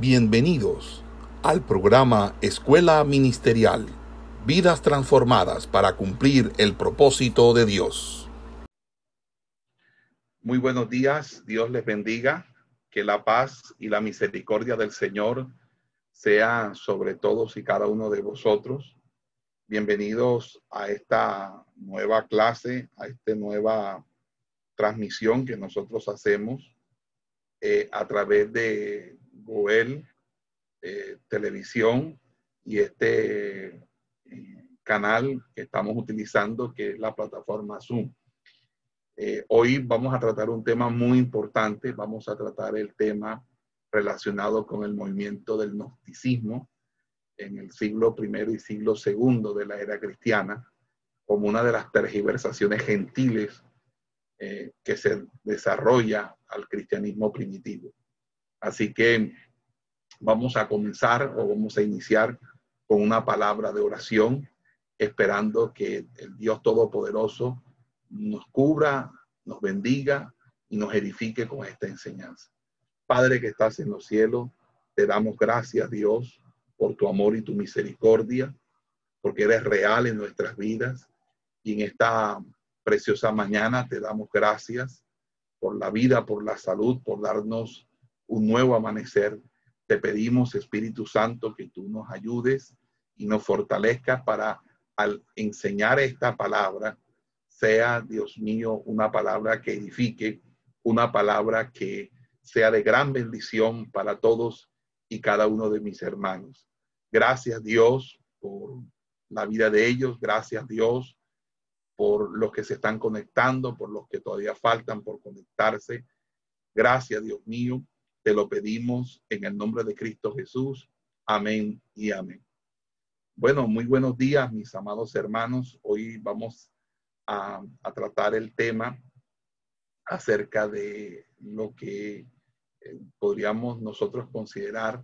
Bienvenidos al programa Escuela Ministerial, Vidas Transformadas para Cumplir el Propósito de Dios. Muy buenos días, Dios les bendiga, que la paz y la misericordia del Señor sea sobre todos y cada uno de vosotros. Bienvenidos a esta nueva clase, a esta nueva transmisión que nosotros hacemos a través de Google, televisión y este canal que estamos utilizando, que es la plataforma Zoom. Hoy vamos a tratar un tema muy importante. Vamos a tratar el tema relacionado con el movimiento del gnosticismo en el siglo I y siglo II de la era cristiana, como una de las tergiversaciones gentiles que se desarrolla al cristianismo primitivo. Así que vamos a comenzar o vamos a iniciar con una palabra de oración, esperando que el Dios Todopoderoso nos cubra, nos bendiga y nos edifique con esta enseñanza. Padre que estás en los cielos, te damos gracias, Dios, por tu amor y tu misericordia, porque eres real en nuestras vidas. Y en esta preciosa mañana te damos gracias por la vida, por la salud, por darnos un nuevo amanecer. Te pedimos, Espíritu Santo, que tú nos ayudes y nos fortalezcas para, al enseñar esta palabra, sea, Dios mío, una palabra que edifique, una palabra que sea de gran bendición para todos y cada uno de mis hermanos. Gracias, Dios, por la vida de ellos. Gracias, Dios, por los que se están conectando, por los que todavía faltan por conectarse. Gracias, Dios mío. Te lo pedimos en el nombre de Cristo Jesús. Amén y amén. Bueno, muy buenos días, mis amados hermanos. Hoy vamos a tratar el tema acerca de lo que podríamos nosotros considerar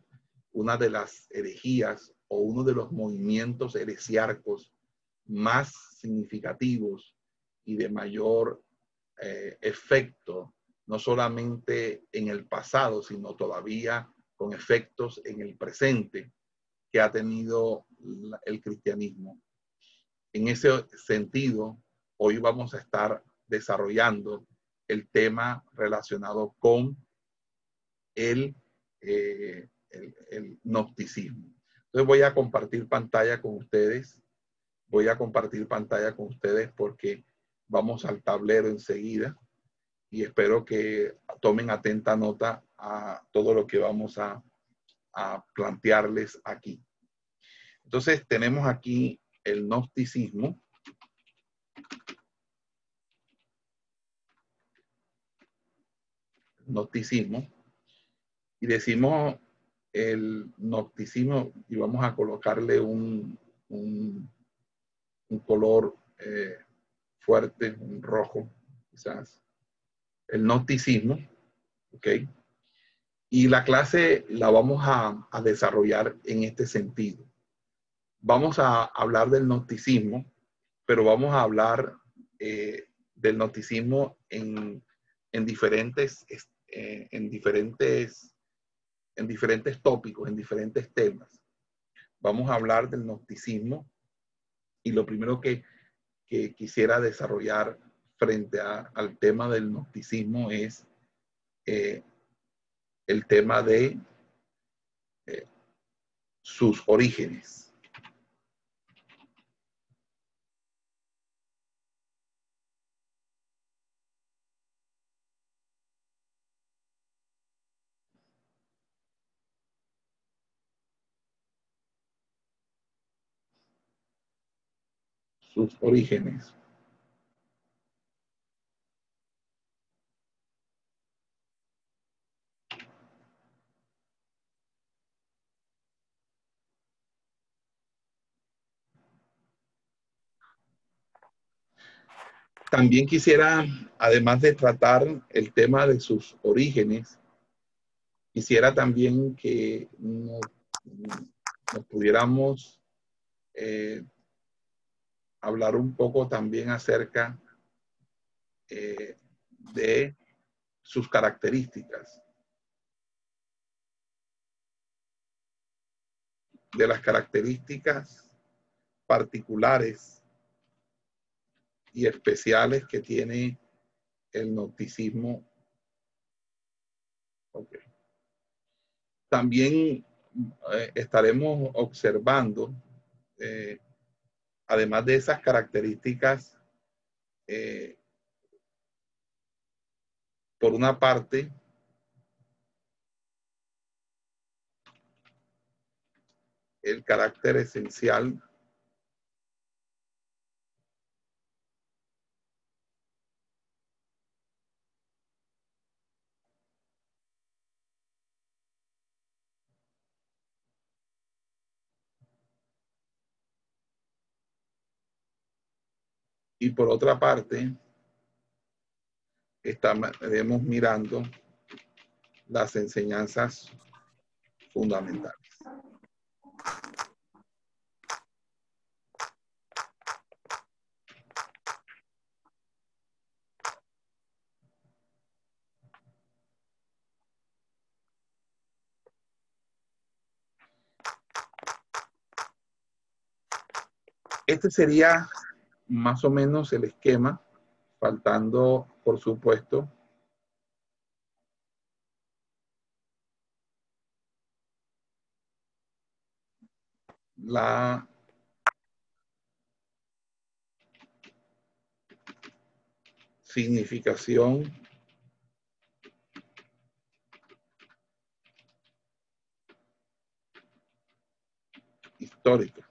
una de las herejías o uno de los movimientos heresiarcos más significativos y de mayor efecto, no solamente en el pasado, sino todavía con efectos en el presente que ha tenido el cristianismo. En ese sentido, hoy vamos a estar desarrollando el tema relacionado con el gnosticismo. Entonces voy a compartir pantalla con ustedes. Voy a compartir pantalla con ustedes porque vamos al tablero enseguida. Y espero que tomen atenta nota a todo lo que vamos a plantearles aquí. Entonces, tenemos aquí el gnosticismo. Y decimos el gnosticismo y vamos a colocarle un color fuerte, un rojo, quizás. El gnosticismo, ¿ok? Y la clase la vamos a desarrollar en este sentido. Vamos a hablar del gnosticismo, pero vamos a hablar del gnosticismo en diferentes tópicos, en diferentes temas. Vamos a hablar del gnosticismo y lo primero que quisiera desarrollar frente al tema del gnosticismo es el tema de sus orígenes. Sus orígenes. También quisiera, además de tratar el tema de sus orígenes, quisiera también que nos pudiéramos hablar un poco también acerca de sus características. de las características particulares y especiales que tiene el gnosticismo. Okay. También estaremos observando, además de esas características, por una parte, el carácter esencial y por otra parte, estaremos mirando las enseñanzas fundamentales. Este sería más o menos el esquema, faltando, por supuesto, la significación histórica.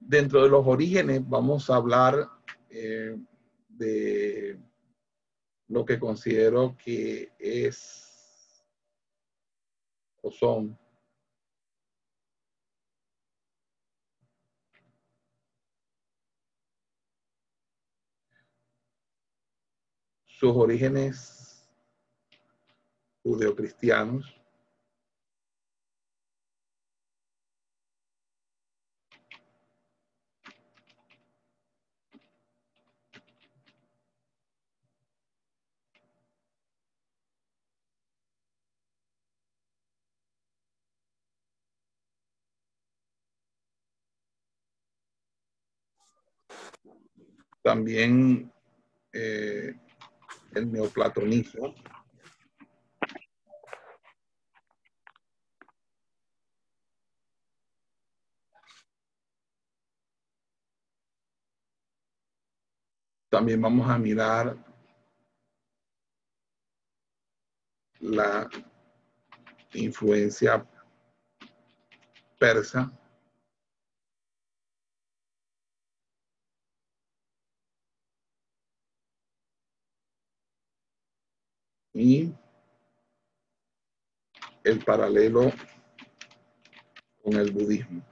Dentro de los orígenes vamos a hablar de lo que considero que es o son sus orígenes judeocristianos. También el neoplatonismo. También vamos a mirar la influencia persa. Y el paralelo con el budismo.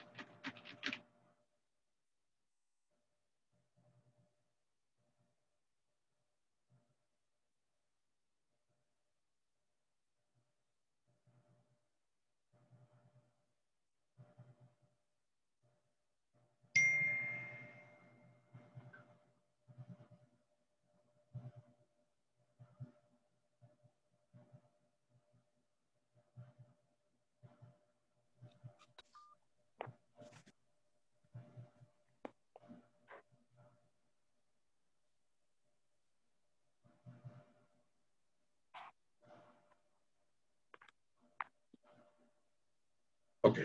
Ok,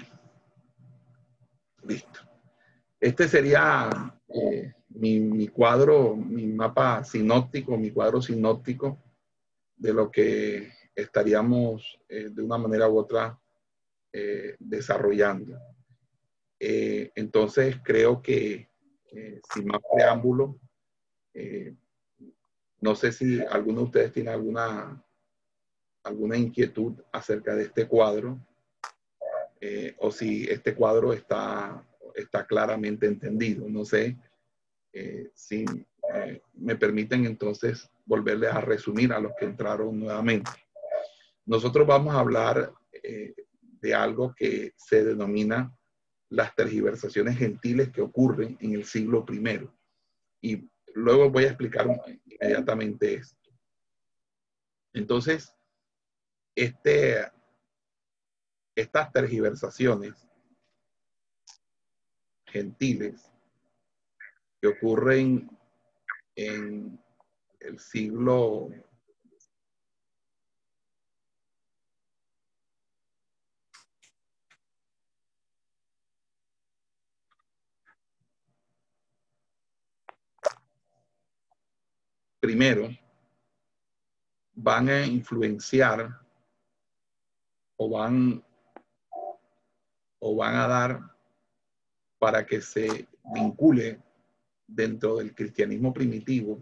listo. Este sería mi cuadro sinóptico de lo que estaríamos de una manera u otra desarrollando. Entonces creo que sin más preámbulo, no sé si alguno de ustedes tiene alguna inquietud acerca de este cuadro. O si este cuadro está claramente entendido. No sé si me permiten entonces volverles a resumir a los que entraron nuevamente. Nosotros vamos a hablar de algo que se denomina las tergiversaciones gentiles que ocurren en el siglo I. Y luego voy a explicar inmediatamente esto. Entonces, estas tergiversaciones gentiles que ocurren en el siglo primero van a influenciar o van a dar para que se vincule dentro del cristianismo primitivo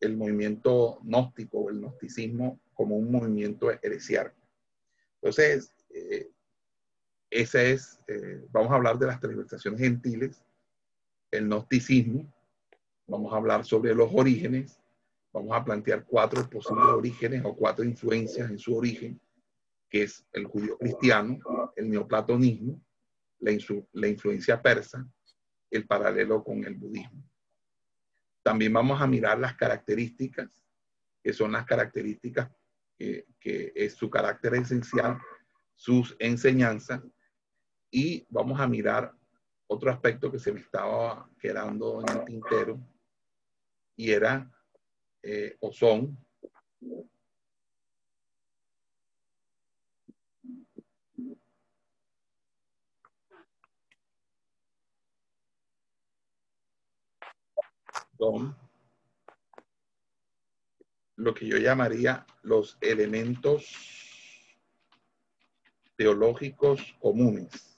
el movimiento gnóstico, el gnosticismo, como un movimiento heresiarco. Entonces, vamos a hablar de las tergiversaciones gentiles, el gnosticismo, vamos a hablar sobre los orígenes, vamos a plantear cuatro posibles orígenes o cuatro influencias en su origen, que es el judío cristiano, el neoplatonismo, la influencia persa, el paralelo con el budismo. También vamos a mirar las características, que son las características que es su carácter esencial, sus enseñanzas, y vamos a mirar otro aspecto que se me estaba quedando en el tintero, y era son lo que yo llamaría los elementos teológicos comunes.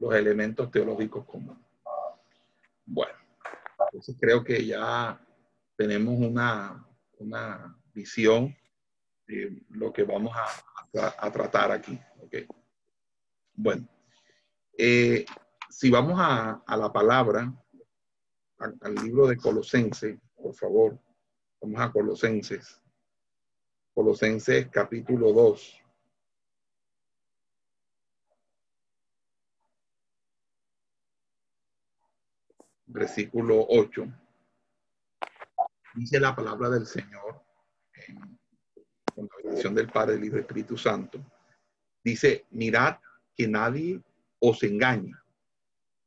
Los elementos teológicos comunes. Bueno, entonces creo que ya tenemos una visión de lo que vamos a tratar aquí. ¿Okay? Bueno, si vamos a la palabra, al libro de Colosenses, por favor, vamos a Colosenses. Colosenses capítulo 2. Versículo 8, dice la palabra del Señor, con la bendición del Padre, del Hijo y del Espíritu Santo, dice, mirad que nadie os engañe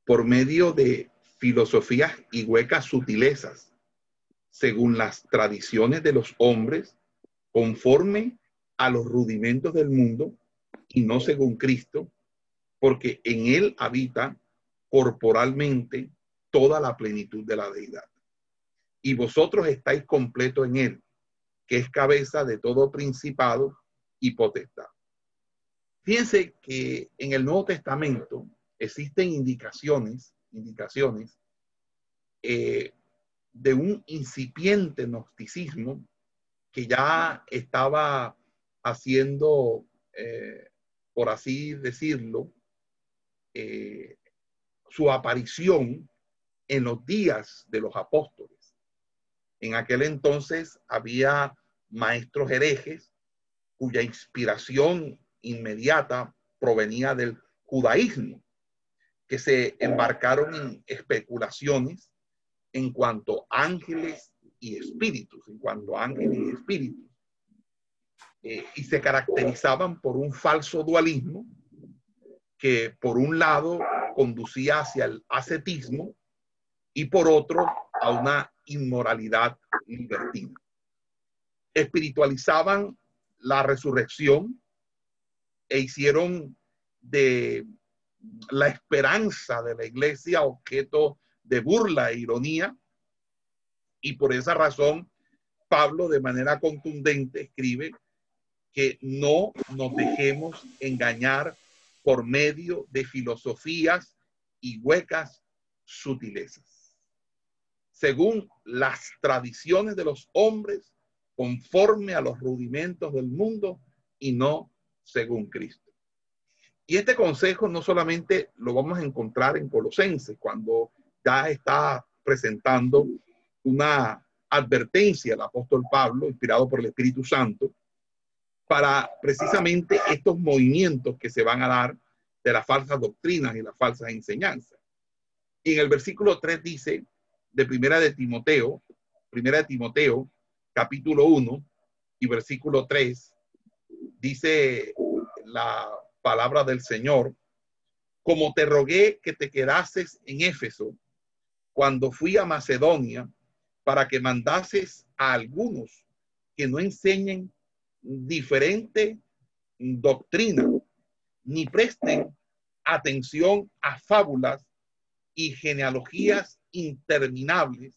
por medio de filosofías y huecas sutilezas, según las tradiciones de los hombres, conforme a los rudimentos del mundo, y no según Cristo, porque en él habita corporalmente toda la plenitud de la deidad. Y vosotros estáis completos en él, que es cabeza de todo principado y potestad. Fíjense que en el Nuevo Testamento existen indicaciones de un incipiente gnosticismo que ya estaba haciendo, por así decirlo, su aparición en los días de los apóstoles. En aquel entonces había maestros herejes cuya inspiración inmediata provenía del judaísmo, que se embarcaron en especulaciones en cuanto a ángeles y espíritus, y se caracterizaban por un falso dualismo que por un lado conducía hacia el ascetismo y por otro a una inmoralidad libertina. Espiritualizaban la resurrección e hicieron de la esperanza de la iglesia objeto de burla e ironía, y por esa razón Pablo de manera contundente escribe que no nos dejemos engañar por medio de filosofías y huecas sutilezas, según las tradiciones de los hombres, conforme a los rudimentos del mundo y no según Cristo. Y este consejo no solamente lo vamos a encontrar en Colosenses, cuando ya está presentando una advertencia el apóstol Pablo, inspirado por el Espíritu Santo, para precisamente estos movimientos que se van a dar de las falsas doctrinas y las falsas enseñanzas. Y en el versículo 3 dice, de Primera de Timoteo, capítulo 1 y versículo 3, dice la palabra del Señor: como te rogué que te quedases en Éfeso cuando fui a Macedonia, para que mandases a algunos que no enseñen diferente doctrina, ni presten atención a fábulas y genealogías interminables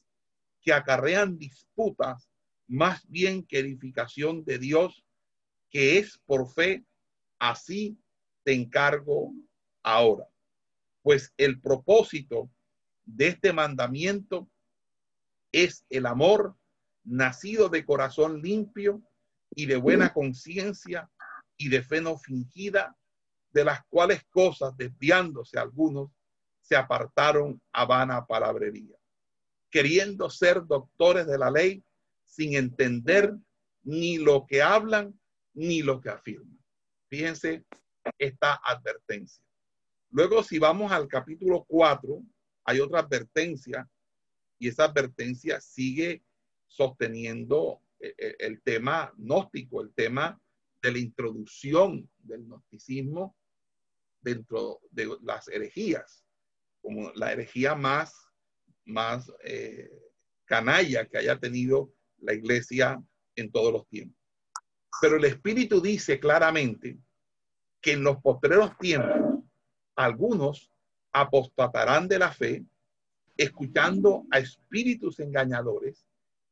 que acarrean disputas más bien que edificación de Dios, que es por fe. Así te encargo ahora. Pues el propósito de este mandamiento es el amor nacido de corazón limpio y de buena conciencia y de fe no fingida, de las cuales cosas, desviándose algunos, se apartaron a vana palabrería, queriendo ser doctores de la ley, sin entender ni lo que hablan ni lo que afirman. Fíjense esta advertencia. Luego, si vamos al capítulo 4, hay otra advertencia, y esa advertencia sigue sosteniendo el tema gnóstico, el tema de la introducción del gnosticismo dentro de las herejías, como la herejía más canalla que haya tenido la iglesia en todos los tiempos. Pero el Espíritu dice claramente que en los postreros tiempos algunos apostatarán de la fe, escuchando a espíritus engañadores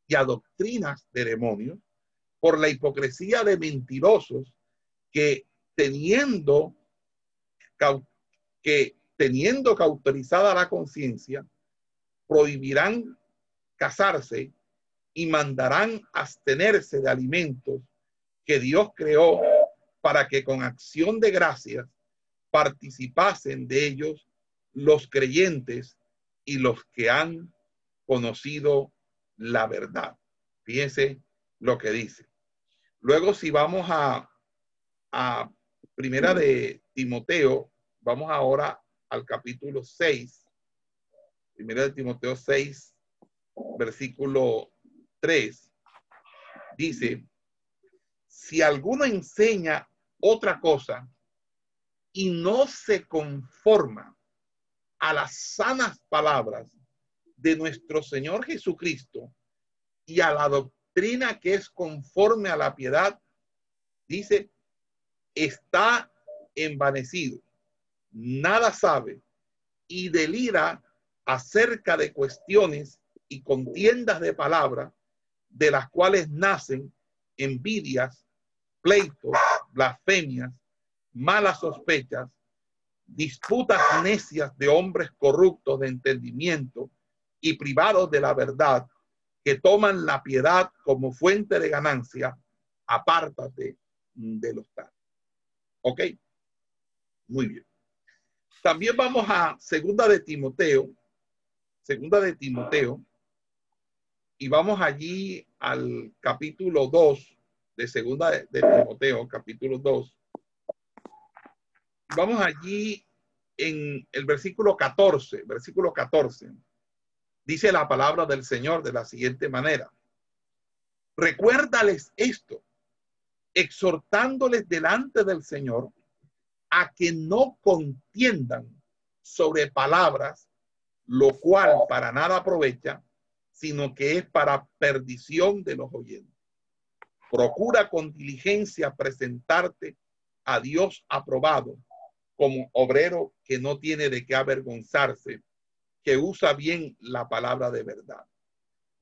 y a doctrinas de demonios, por la hipocresía de mentirosos que teniendo cauterizada la conciencia, prohibirán casarse y mandarán abstenerse de alimentos que Dios creó para que con acción de gracias participasen de ellos los creyentes y los que han conocido la verdad. Fíjense lo que dice. Luego, si vamos a Primera de Timoteo, vamos ahora al capítulo 6. Primera de Timoteo 6, versículo 3. Dice: si alguno enseña otra cosa y no se conforma a las sanas palabras de nuestro Señor Jesucristo y a la doctrina que es conforme a la piedad, dice, está envanecido, nada sabe y delira acerca de cuestiones y contiendas de palabra, de las cuales nacen envidias, pleitos, blasfemias, malas sospechas, disputas necias de hombres corruptos de entendimiento y privados de la verdad, que toman la piedad como fuente de ganancia. Apártate de los tales. ¿Ok? Muy bien. También vamos a Segunda de Timoteo, y vamos allí al capítulo 2 de Segunda de Timoteo, capítulo 2. Vamos allí en el versículo 14. Dice la palabra del Señor de la siguiente manera: recuérdales esto, exhortándoles delante del Señor a que no contiendan sobre palabras, lo cual para nada aprovecha, sino que es para perdición de los oyentes. Procura con diligencia presentarte a Dios aprobado, como obrero que no tiene de qué avergonzarse, que usa bien la palabra de verdad.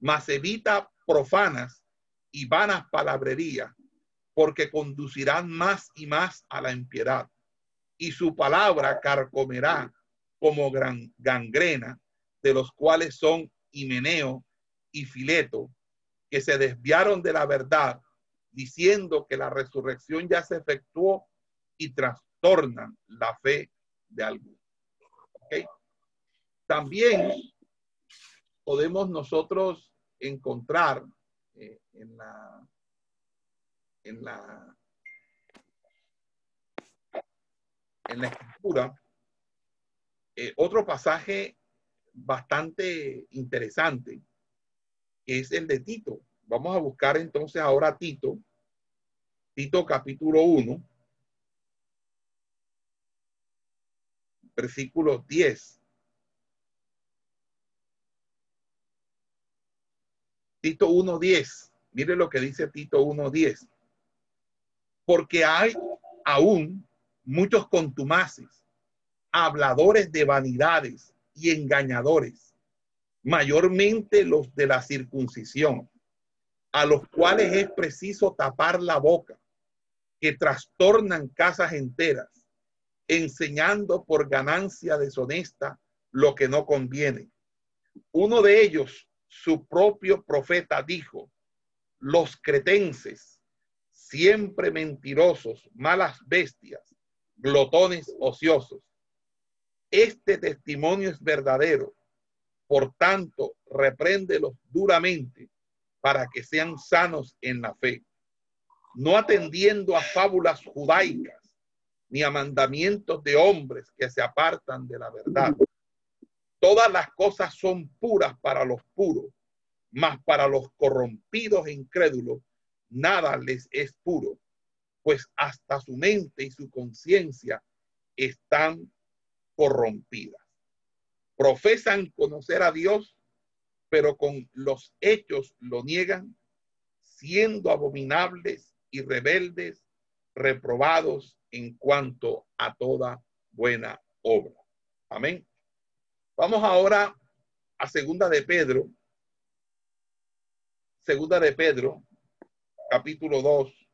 Mas evita profanas y vanas palabrerías, porque conducirán más y más a la impiedad, y su palabra carcomerá como gran gangrena, de los cuales son Himeneo y Fileto, que se desviaron de la verdad, diciendo que la resurrección ya se efectuó, y trastornan la fe de algunos. ¿Okay? También podemos nosotros encontrar en la escritura otro pasaje bastante interesante, que es el de Tito. Vamos a buscar entonces ahora Tito, Tito capítulo 1, versículo 10. Tito 1:10. Mire lo que dice Tito 1:10. Porque hay aún muchos contumaces, habladores de vanidades y engañadores, mayormente los de la circuncisión, a los cuales es preciso tapar la boca, que trastornan casas enteras, enseñando por ganancia deshonesta lo que no conviene. Uno de ellos, su propio profeta, dijo: los cretenses, siempre mentirosos, malas bestias, glotones ociosos. Este testimonio es verdadero, por tanto, repréndelos duramente para que sean sanos en la fe, no atendiendo a fábulas judaicas ni a mandamientos de hombres que se apartan de la verdad. Todas las cosas son puras para los puros, mas para los corrompidos e incrédulos nada les es puro, pues hasta su mente y su conciencia están corrompidas. Profesan conocer a Dios, pero con los hechos lo niegan, siendo abominables y rebeldes, reprobados en cuanto a toda buena obra. Amén. Vamos ahora a Segunda de Pedro. Segunda de Pedro, capítulo 2,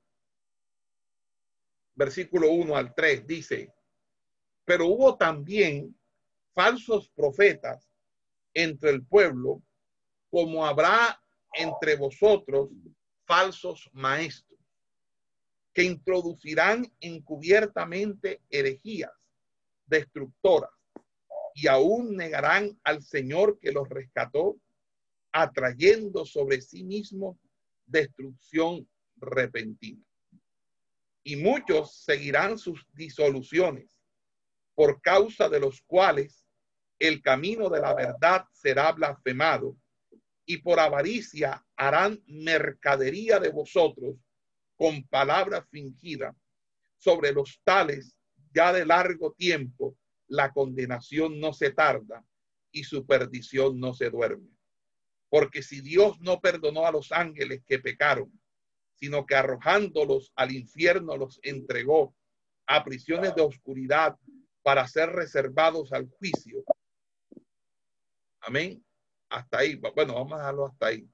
versículo 1 al 3, dice: pero hubo también falsos profetas entre el pueblo, como habrá entre vosotros falsos maestros, que introducirán encubiertamente herejías destructoras, y aún negarán al Señor que los rescató, atrayendo sobre sí mismo destrucción repentina. Y muchos seguirán sus disoluciones, por causa de los cuales el camino de la verdad será blasfemado, y por avaricia harán mercadería de vosotros con palabras fingidas. Sobre los tales ya de largo tiempo la condenación no se tarda y su perdición no se duerme. Porque si Dios no perdonó a los ángeles que pecaron, sino que arrojándolos al infierno los entregó a prisiones de oscuridad para ser reservados al juicio. Amén. Hasta ahí. Bueno, vamos a dejarlo hasta ahí.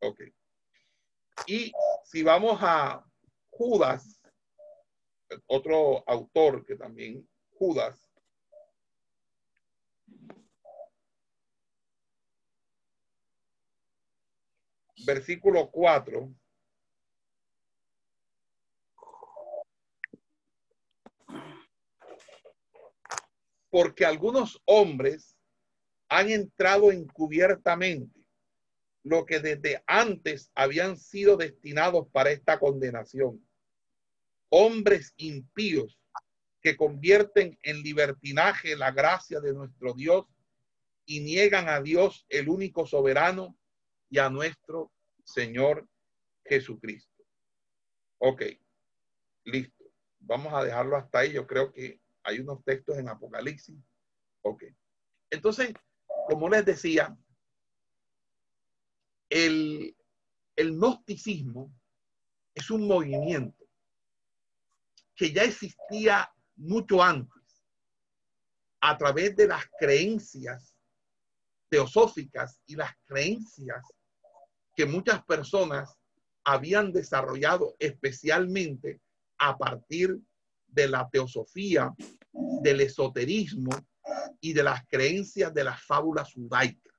Ok. Y si vamos a Judas, otro autor que también, Judas, versículo 4. Porque algunos hombres han entrado encubiertamente, lo que desde antes habían sido destinados para esta condenación. Hombres impíos que convierten en libertinaje la gracia de nuestro Dios y niegan a Dios, el único soberano, y a nuestro Señor Jesucristo. Ok, listo. Vamos a dejarlo hasta ahí. Yo creo que hay unos textos en Apocalipsis. Ok. Entonces, como les decía, el gnosticismo es un movimiento que ya existía mucho antes, a través de las creencias teosóficas y las creencias que muchas personas habían desarrollado especialmente a partir de la teosofía, del esoterismo y de las creencias de las fábulas judaicas.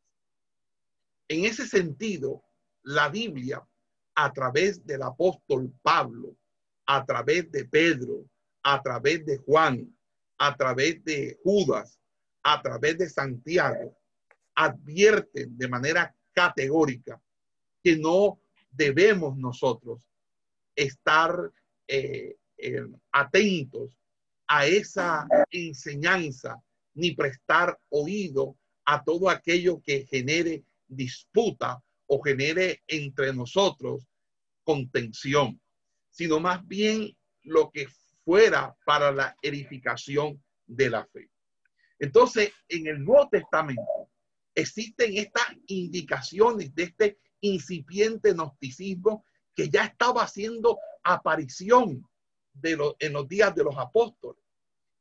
En ese sentido, la Biblia, a través del apóstol Pablo, a través de Pedro, a través de Juan, a través de Judas, a través de Santiago, advierten de manera categórica que no debemos nosotros estar atentos a esa enseñanza ni prestar oído a todo aquello que genere disputa o genere entre nosotros contención, sino más bien lo que fuera para la edificación de la fe. Entonces, en el Nuevo Testamento existen estas indicaciones de este incipiente gnosticismo que ya estaba haciendo aparición en los días de los apóstoles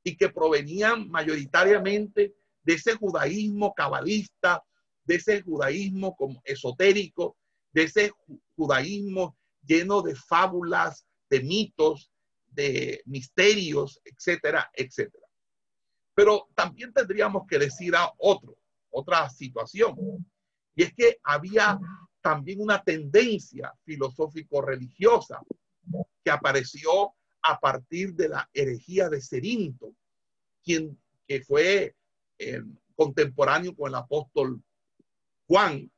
y que provenían mayoritariamente de ese judaísmo cabalista, de ese judaísmo como esotérico, de ese judaísmo lleno de fábulas, de mitos, de misterios, etcétera, etcétera. Pero también tendríamos que decir a otra situación, y es que había también una tendencia filosófico-religiosa que apareció a partir de la herejía de Cerinto, que fue contemporáneo con el apóstol Juan,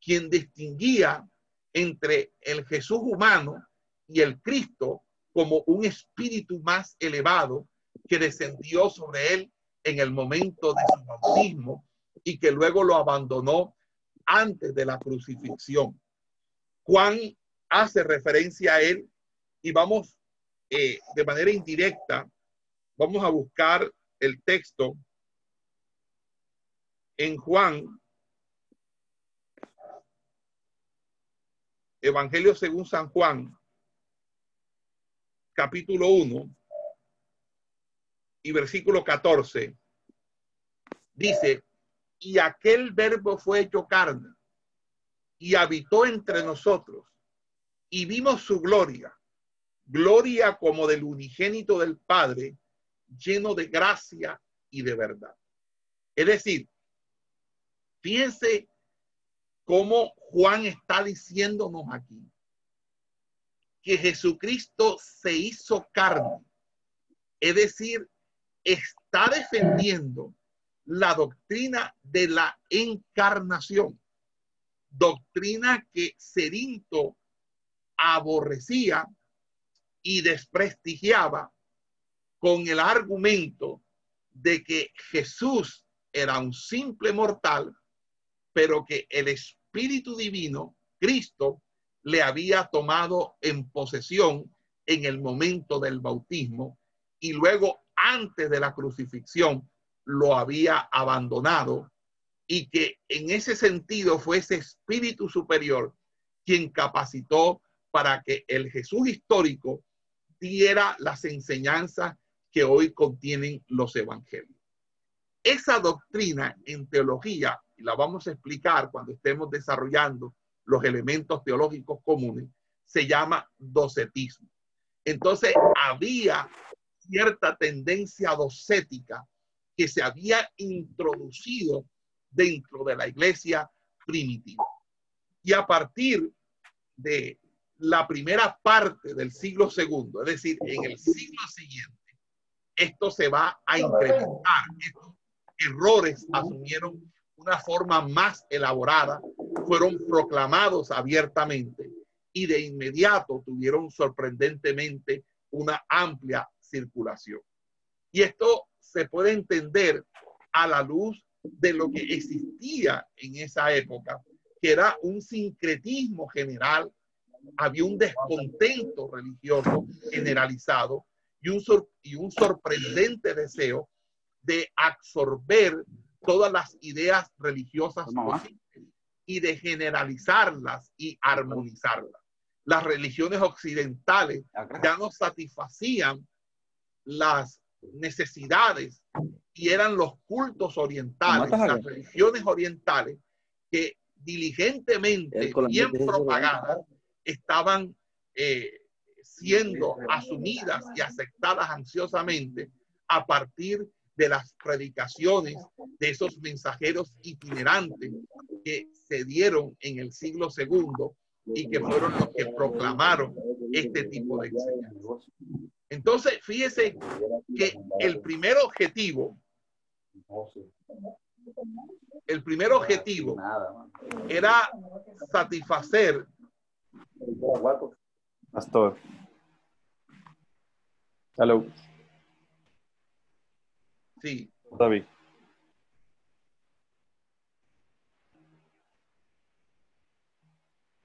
quien distinguía entre el Jesús humano y el Cristo como un espíritu más elevado que descendió sobre él en el momento de su bautismo y que luego lo abandonó antes de la crucifixión. Juan hace referencia a él y vamos de manera indirecta, vamos a buscar el texto en Juan, Evangelio según San Juan, capítulo 1 y versículo 14, dice: y aquel verbo fue hecho carne y habitó entre nosotros y vimos su gloria, gloria como del unigénito del Padre, lleno de gracia y de verdad. Es decir, fíjense cómo Juan está diciéndonos aquí que Jesucristo se hizo carne, es decir, está defendiendo la doctrina de la encarnación, doctrina que Cerinto aborrecía y desprestigiaba con el argumento de que Jesús era un simple mortal, pero que el Espíritu Divino, Cristo, le había tomado en posesión en el momento del bautismo y luego antes de la crucifixión lo había abandonado, y que en ese sentido fue ese espíritu superior quien capacitó para que el Jesús histórico diera las enseñanzas que hoy contienen los evangelios. Esa doctrina en teología, y la vamos a explicar cuando estemos desarrollando los elementos teológicos comunes, se llama docetismo. Entonces había cierta tendencia docética que se había introducido dentro de la iglesia primitiva. Y a partir de la primera parte del siglo II, es decir, en el siglo siguiente, esto se va a incrementar. Estos errores asumieron una forma más elaborada, fueron proclamados abiertamente y de inmediato tuvieron sorprendentemente una amplia circulación. Y esto se puede entender a la luz de lo que existía en esa época, que era un sincretismo general, había un descontento religioso generalizado y un sorprendente deseo de absorber todas las ideas religiosas posibles y de generalizarlas y armonizarlas. Las religiones occidentales ya no satisfacían las necesidades y eran los cultos orientales, las religiones orientales que diligentemente, bien propagadas, estaban siendo asumidas y aceptadas ansiosamente a partir de las predicaciones de esos mensajeros itinerantes que se dieron en el siglo II y que fueron los que proclamaron este tipo de enseñanzas. Entonces, fíjese que el primer objetivo era satisfacer Pastor. Hello. Sí. David.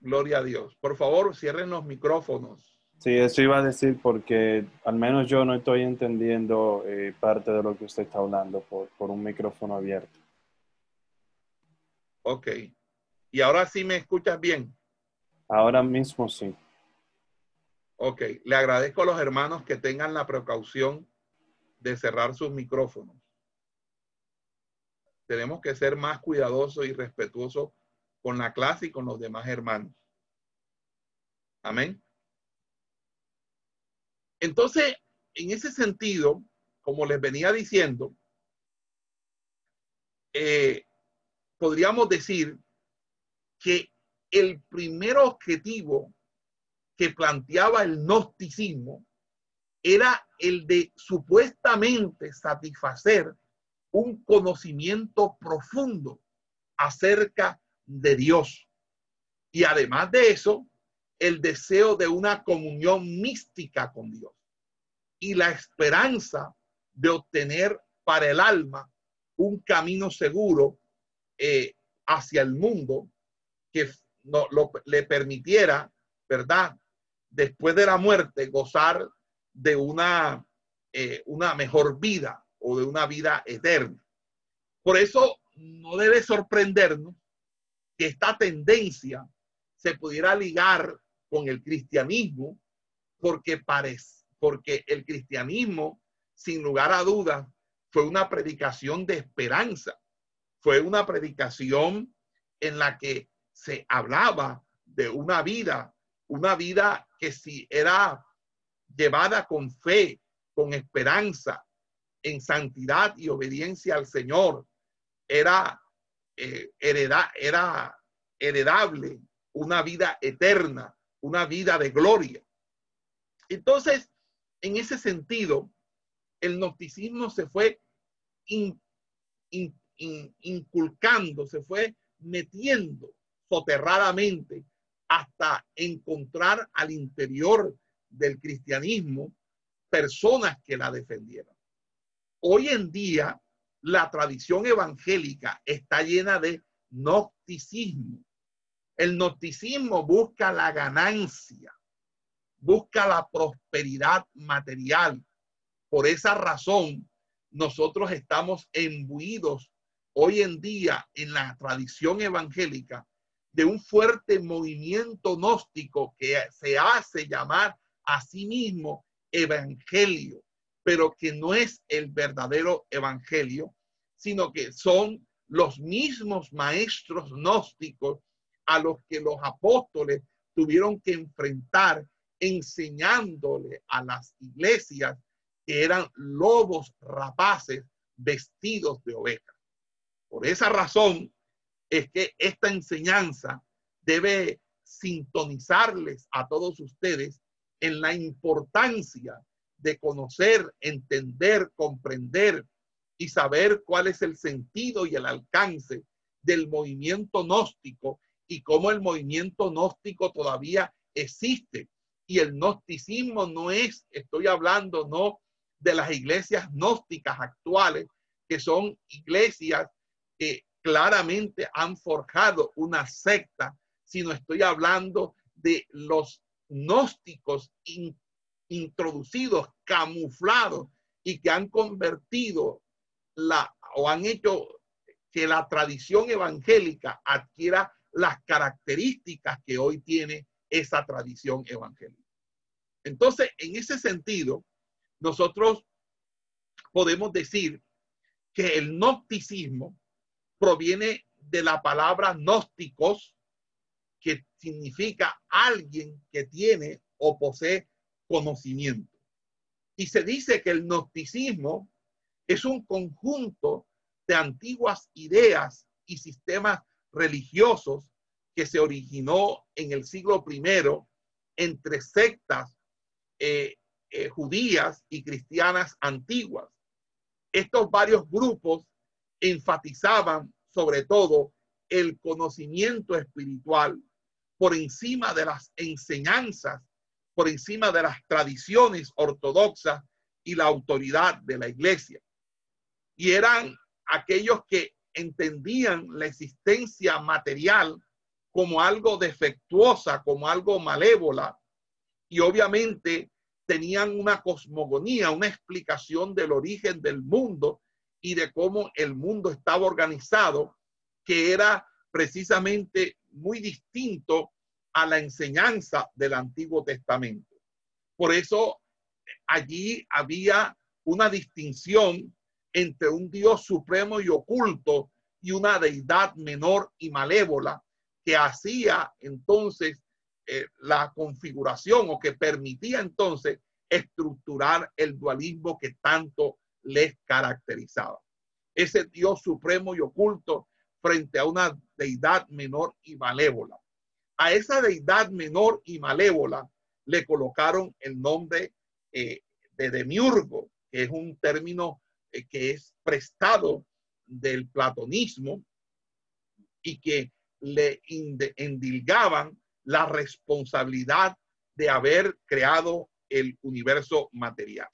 Gloria a Dios. Por favor, cierren los micrófonos. Sí, eso iba a decir porque al menos yo no estoy entendiendo parte de lo que usted está hablando por un micrófono abierto. Ok. ¿Y ahora sí me escuchas bien? Ahora mismo sí. Ok. Le agradezco a los hermanos que tengan la precaución de cerrar sus micrófonos. Tenemos que ser más cuidadosos y respetuosos con la clase y con los demás hermanos. Amén. Entonces, en ese sentido, como les venía diciendo, podríamos decir que el primer objetivo que planteaba el gnosticismo era el de supuestamente satisfacer un conocimiento profundo acerca de Dios. Y además de eso, el deseo de una comunión mística con Dios y la esperanza de obtener para el alma un camino seguro hacia el mundo que le permitiera, ¿verdad? Después de la muerte, gozar de una mejor vida o de una vida eterna. Por eso no debe sorprendernos que esta tendencia se pudiera ligar con el cristianismo, porque el cristianismo, sin lugar a dudas, fue una predicación de esperanza. Fue una predicación en la que se hablaba de una vida que si era llevada con fe, con esperanza, en santidad y obediencia al Señor, era heredable, una vida eterna, una vida de gloria. Entonces, en ese sentido, el gnosticismo se fue inculcando, se fue metiendo soterradamente hasta encontrar al interior del cristianismo personas que la defendieran. Hoy en día, la tradición evangélica está llena de gnosticismo. El gnosticismo busca la ganancia, busca la prosperidad material. Por esa razón, nosotros estamos imbuidos hoy en día en la tradición evangélica de un fuerte movimiento gnóstico que se hace llamar a sí mismo evangelio, pero que no es el verdadero evangelio, sino que son los mismos maestros gnósticos a los que los apóstoles tuvieron que enfrentar enseñándole a las iglesias que eran lobos rapaces vestidos de ovejas. Por esa razón es que esta enseñanza debe sintonizarles a todos ustedes en la importancia de conocer, entender, comprender y saber cuál es el sentido y el alcance del movimiento gnóstico y cómo el movimiento gnóstico todavía existe. Y el gnosticismo no es, estoy hablando no de las iglesias gnósticas actuales, que son iglesias que claramente han forjado una secta, sino estoy hablando de los gnósticos introducidos, camuflados, y que han convertido o han hecho que la tradición evangélica adquiera las características que hoy tiene esa tradición evangélica. Entonces, en ese sentido, nosotros podemos decir que el gnosticismo proviene de la palabra gnósticos, que significa alguien que tiene o posee conocimiento. Y se dice que el gnosticismo es un conjunto de antiguas ideas y sistemas religiosos que se originó en el siglo I entre sectas judías y cristianas antiguas. Estos varios grupos enfatizaban sobre todo el conocimiento espiritual por encima de las enseñanzas, por encima de las tradiciones ortodoxas y la autoridad de la iglesia. Y eran aquellos que entendían la existencia material como algo defectuosa, como algo malévola, y obviamente tenían una cosmogonía, una explicación del origen del mundo y de cómo el mundo estaba organizado, que era precisamente muy distinto a la enseñanza del Antiguo Testamento. Por eso allí había una distinción entre un Dios supremo y oculto y una deidad menor y malévola, que hacía entonces la configuración, o que permitía entonces estructurar el dualismo que tanto les caracterizaba. Ese Dios supremo y oculto frente a una deidad menor y malévola. A esa deidad menor y malévola le colocaron el nombre de demiurgo, que es un término que es prestado del platonismo y que le endilgaban la responsabilidad de haber creado el universo material.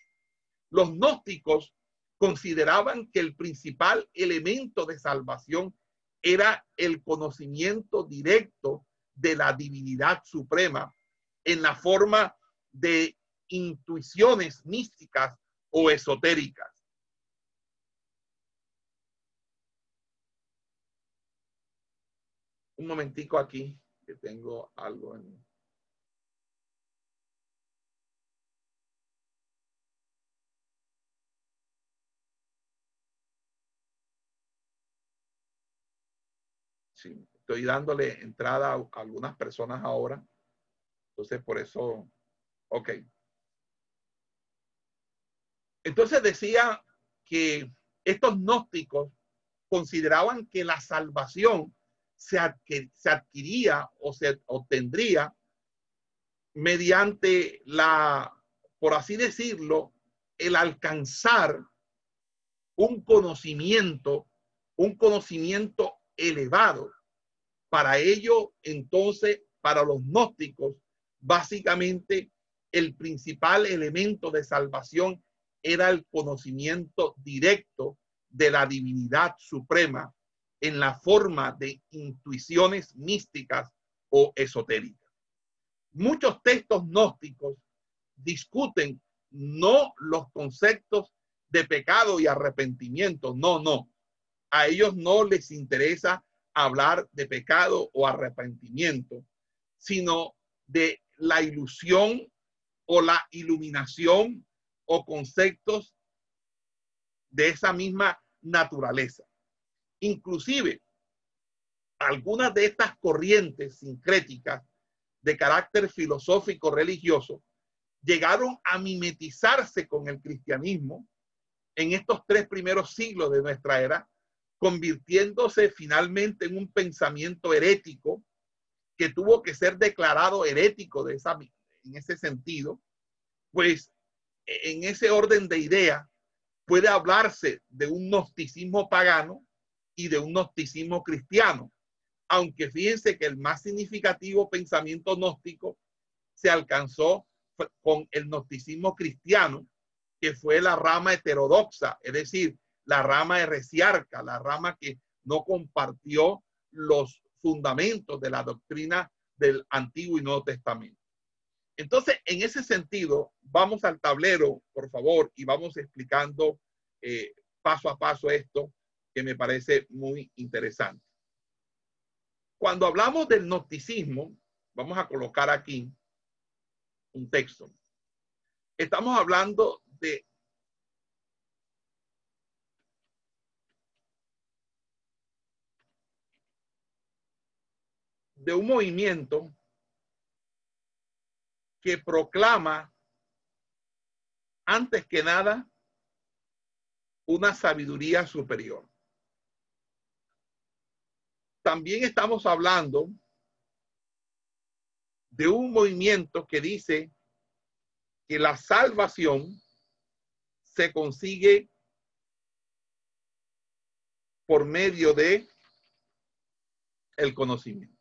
Los gnósticos consideraban que el principal elemento de salvación era el conocimiento directo de la divinidad suprema en la forma de intuiciones místicas o esotéricas. Un momentico aquí, que tengo algo en... Sí, estoy dándole entrada a algunas personas ahora. Entonces, por eso, ok. Entonces decía que estos gnósticos consideraban que la salvación se adquiría o se obtendría mediante la, por así decirlo, el alcanzar un conocimiento elevado. Para ello, entonces, para los gnósticos, básicamente el principal elemento de salvación era el conocimiento directo de la divinidad suprema en la forma de intuiciones místicas o esotéricas. Muchos textos gnósticos discuten no los conceptos de pecado y arrepentimiento, no. A ellos no les interesa hablar de pecado o arrepentimiento, sino de la ilusión o la iluminación o conceptos de esa misma naturaleza. Inclusive, algunas de estas corrientes sincréticas de carácter filosófico religioso llegaron a mimetizarse con el cristianismo en estos 3 primeros siglos de nuestra era, convirtiéndose finalmente en un pensamiento herético que tuvo que ser declarado herético en ese sentido. Pues en ese orden de ideas puede hablarse de un gnosticismo pagano y de un gnosticismo cristiano, aunque fíjense que el más significativo pensamiento gnóstico se alcanzó con el gnosticismo cristiano, que fue la rama heterodoxa, es decir, la rama heresiarca, la rama que no compartió los fundamentos de la doctrina del Antiguo y Nuevo Testamento. Entonces, en ese sentido, vamos al tablero, por favor, y vamos explicando paso a paso esto, que me parece muy interesante. Cuando hablamos del gnosticismo, vamos a colocar aquí un texto. Estamos hablando de un movimiento que proclama, antes que nada, una sabiduría superior. También estamos hablando de un movimiento que dice que la salvación se consigue por medio de el conocimiento.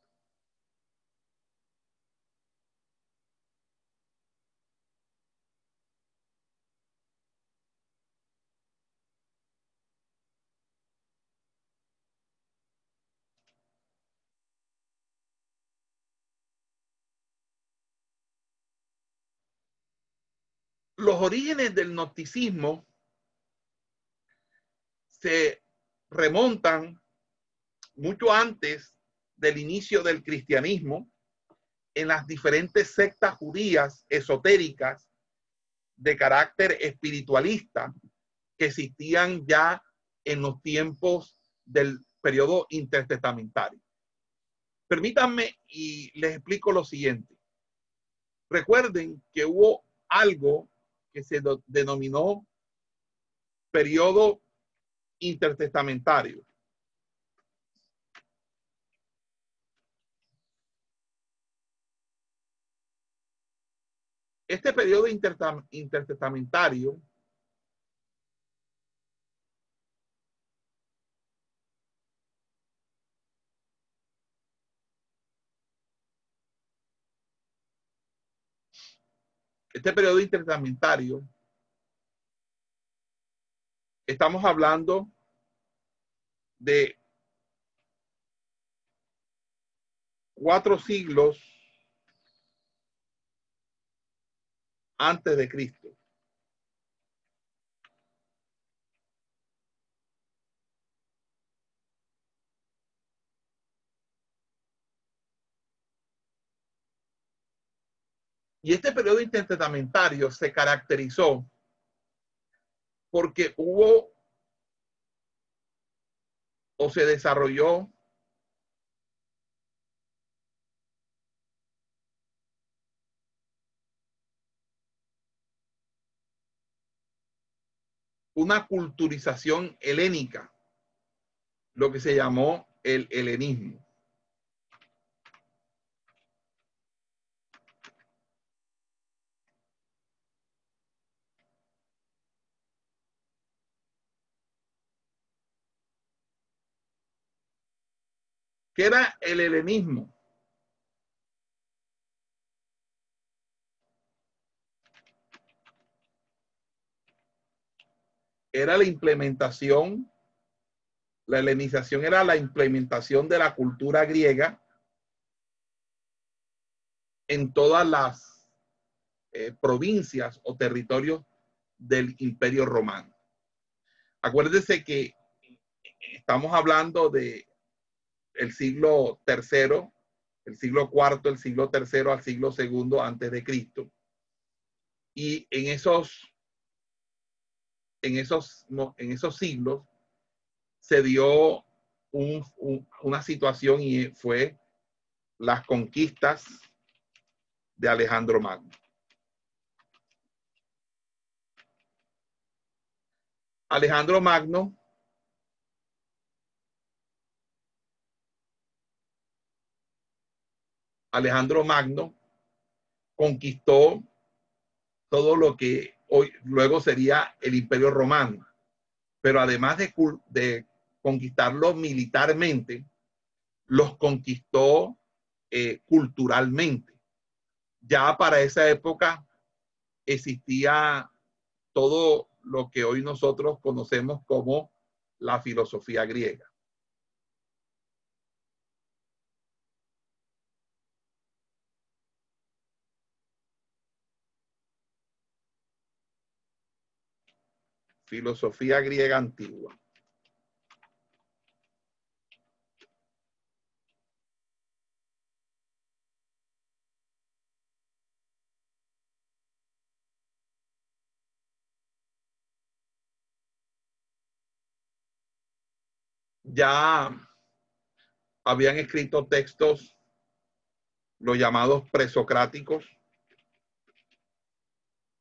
Los orígenes del gnosticismo se remontan mucho antes del inicio del cristianismo en las diferentes sectas judías esotéricas de carácter espiritualista que existían ya en los tiempos del periodo intertestamentario. Permítanme y les explico lo siguiente. Recuerden que hubo algo que se denominó periodo intertestamentario. Este periodo intertestamentario estamos hablando de 4 siglos antes de Cristo. Y este periodo intertestamentario se caracterizó porque hubo o se desarrolló una culturización helénica, lo que se llamó el helenismo. ¿Qué era el helenismo? Era la implementación, la helenización era la implementación de la cultura griega en todas las provincias o territorios del Imperio Romano. Acuérdense que estamos hablando de el siglo III, el siglo IV, el siglo III al siglo II antes de Cristo. Y en esos siglos se dio una situación y fue las conquistas de Alejandro Magno. Alejandro Magno conquistó todo lo que hoy, luego sería el Imperio Romano, pero además de conquistarlo militarmente, los conquistó culturalmente. Ya para esa época existía todo lo que hoy nosotros conocemos como la filosofía griega. Filosofía griega antigua. Ya habían escrito textos, los llamados presocráticos,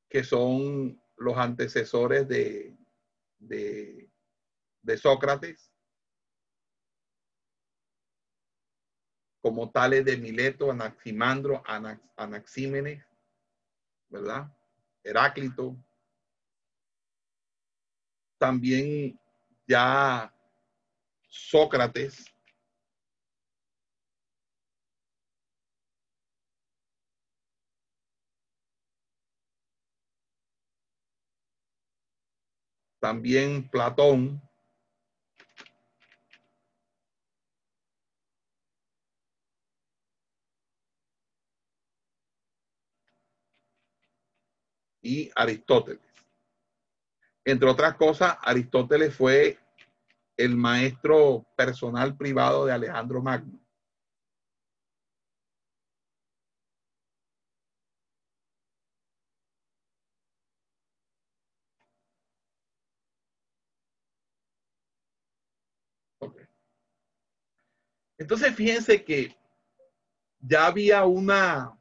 que son los antecesores de Sócrates, como Tales de Mileto, Anaximandro, Anaxímenes, ¿verdad? Heráclito. También ya Sócrates . También Platón, y y Aristóteles. Entre otras cosas, Aristóteles fue el maestro personal privado de Alejandro Magno. Okay. Entonces, fíjense que ya había una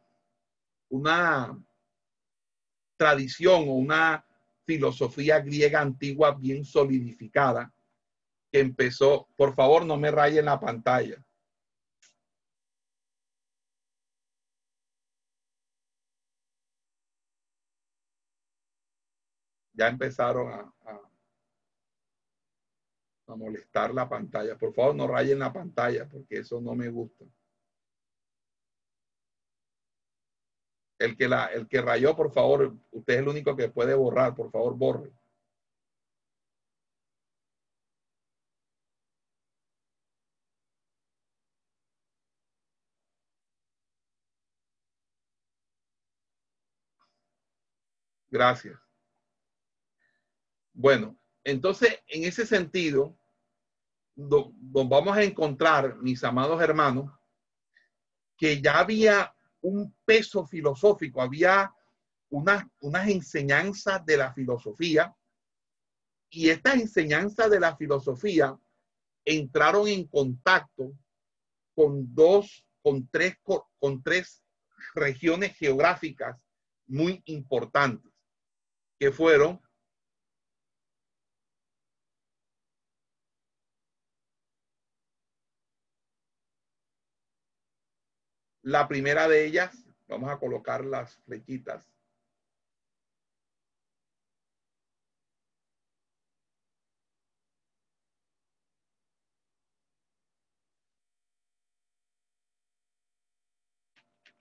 tradición o una filosofía griega antigua bien solidificada que empezó, por favor no me rayen la pantalla. Ya empezaron a molestar la pantalla. Por favor no rayen la pantalla porque eso no me gusta. El que rayó, por favor, usted es el único que puede borrar, por favor, borre. Gracias. Bueno, entonces, en ese sentido, nos vamos a encontrar, mis amados hermanos, que ya había un peso filosófico, había unas enseñanzas de la filosofía, y estas enseñanzas de la filosofía entraron en contacto con tres regiones geográficas muy importantes, que fueron la primera de ellas, vamos a colocar las flechitas.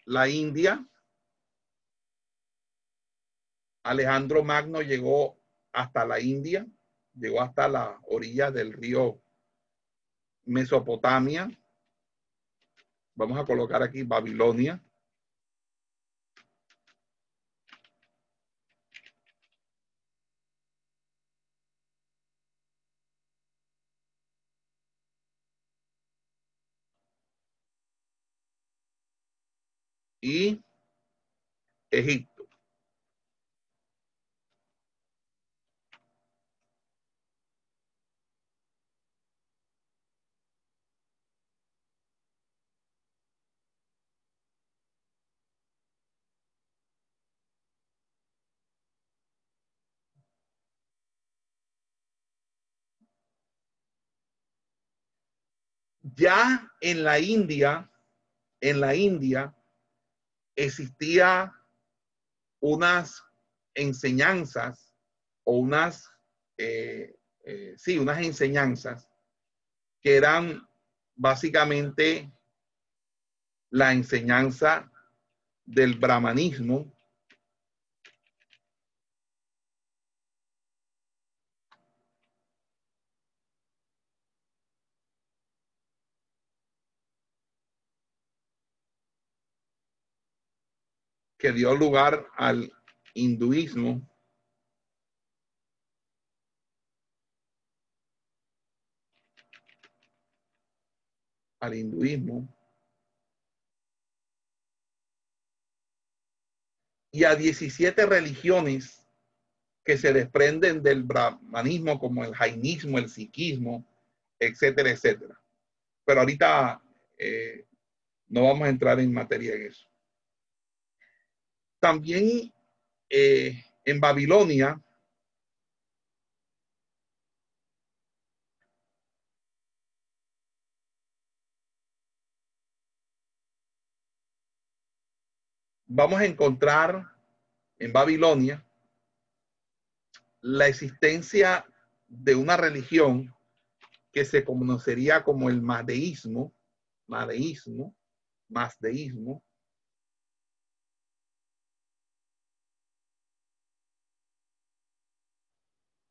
La India. Alejandro Magno llegó hasta la India, llegó hasta la orilla del río Mesopotamia. Vamos a colocar aquí Babilonia. Y Egipto. Ya en la India existía unas enseñanzas o unas enseñanzas que eran básicamente la enseñanza del brahmanismo, que dio lugar al hinduismo y a 17 religiones que se desprenden del brahmanismo, como el jainismo, el sikhismo, etcétera, etcétera. Pero ahorita no vamos a entrar en materia en eso. También en Babilonia vamos a encontrar la existencia de una religión que se conocería como el mazdeísmo.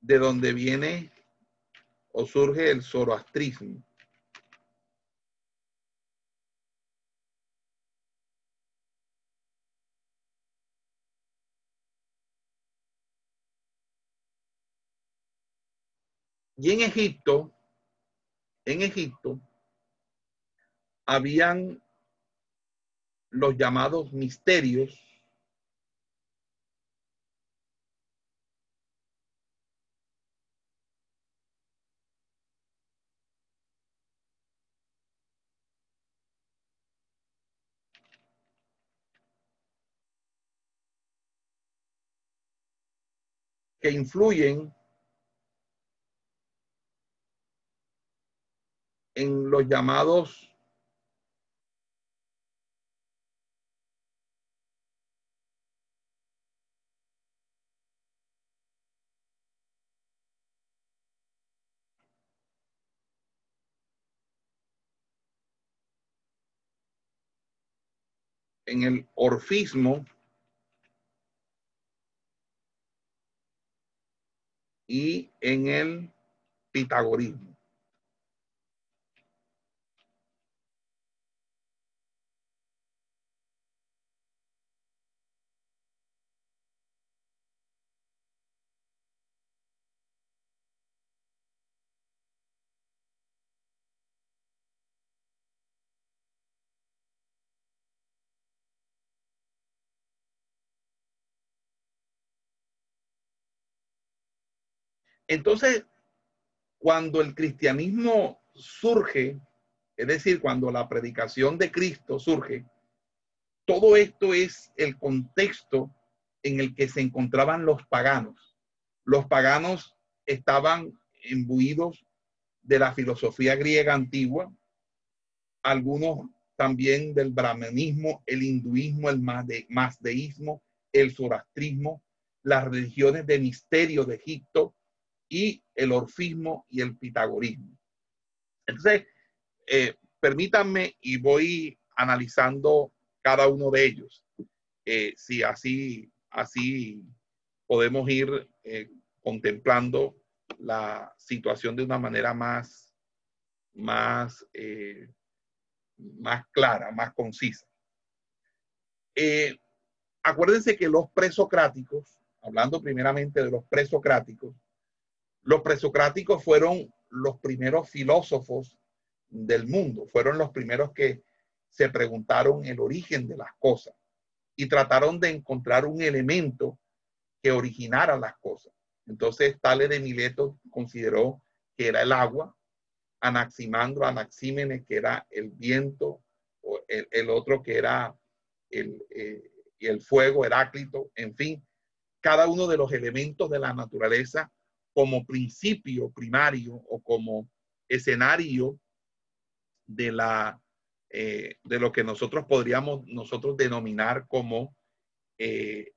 De donde viene o surge el zoroastrismo. Y en Egipto, habían los llamados misterios, que influyen en los llamados en el orfismo y en el pitagorismo. Entonces, cuando el cristianismo surge, es decir, cuando la predicación de Cristo surge, todo esto es el contexto en el que se encontraban los paganos. Los paganos estaban imbuidos de la filosofía griega antigua, algunos también del brahmanismo, el hinduismo, el mazdeísmo, el zoroastrismo, las religiones de misterio de Egipto, y el orfismo y el pitagorismo. Entonces, permítanme y voy analizando cada uno de ellos. Si así podemos ir contemplando la situación de una manera más clara, más concisa. Acuérdense que los presocráticos, hablando primeramente de los presocráticos, los presocráticos fueron los primeros filósofos del mundo, fueron los primeros que se preguntaron el origen de las cosas y trataron de encontrar un elemento que originara las cosas. Entonces, Tales de Mileto consideró que era el agua, Anaximandro, Anaxímenes, que era el viento, o el otro que era el fuego, Heráclito, en fin, cada uno de los elementos de la naturaleza como principio primario o como escenario de lo que nosotros podríamos denominar como el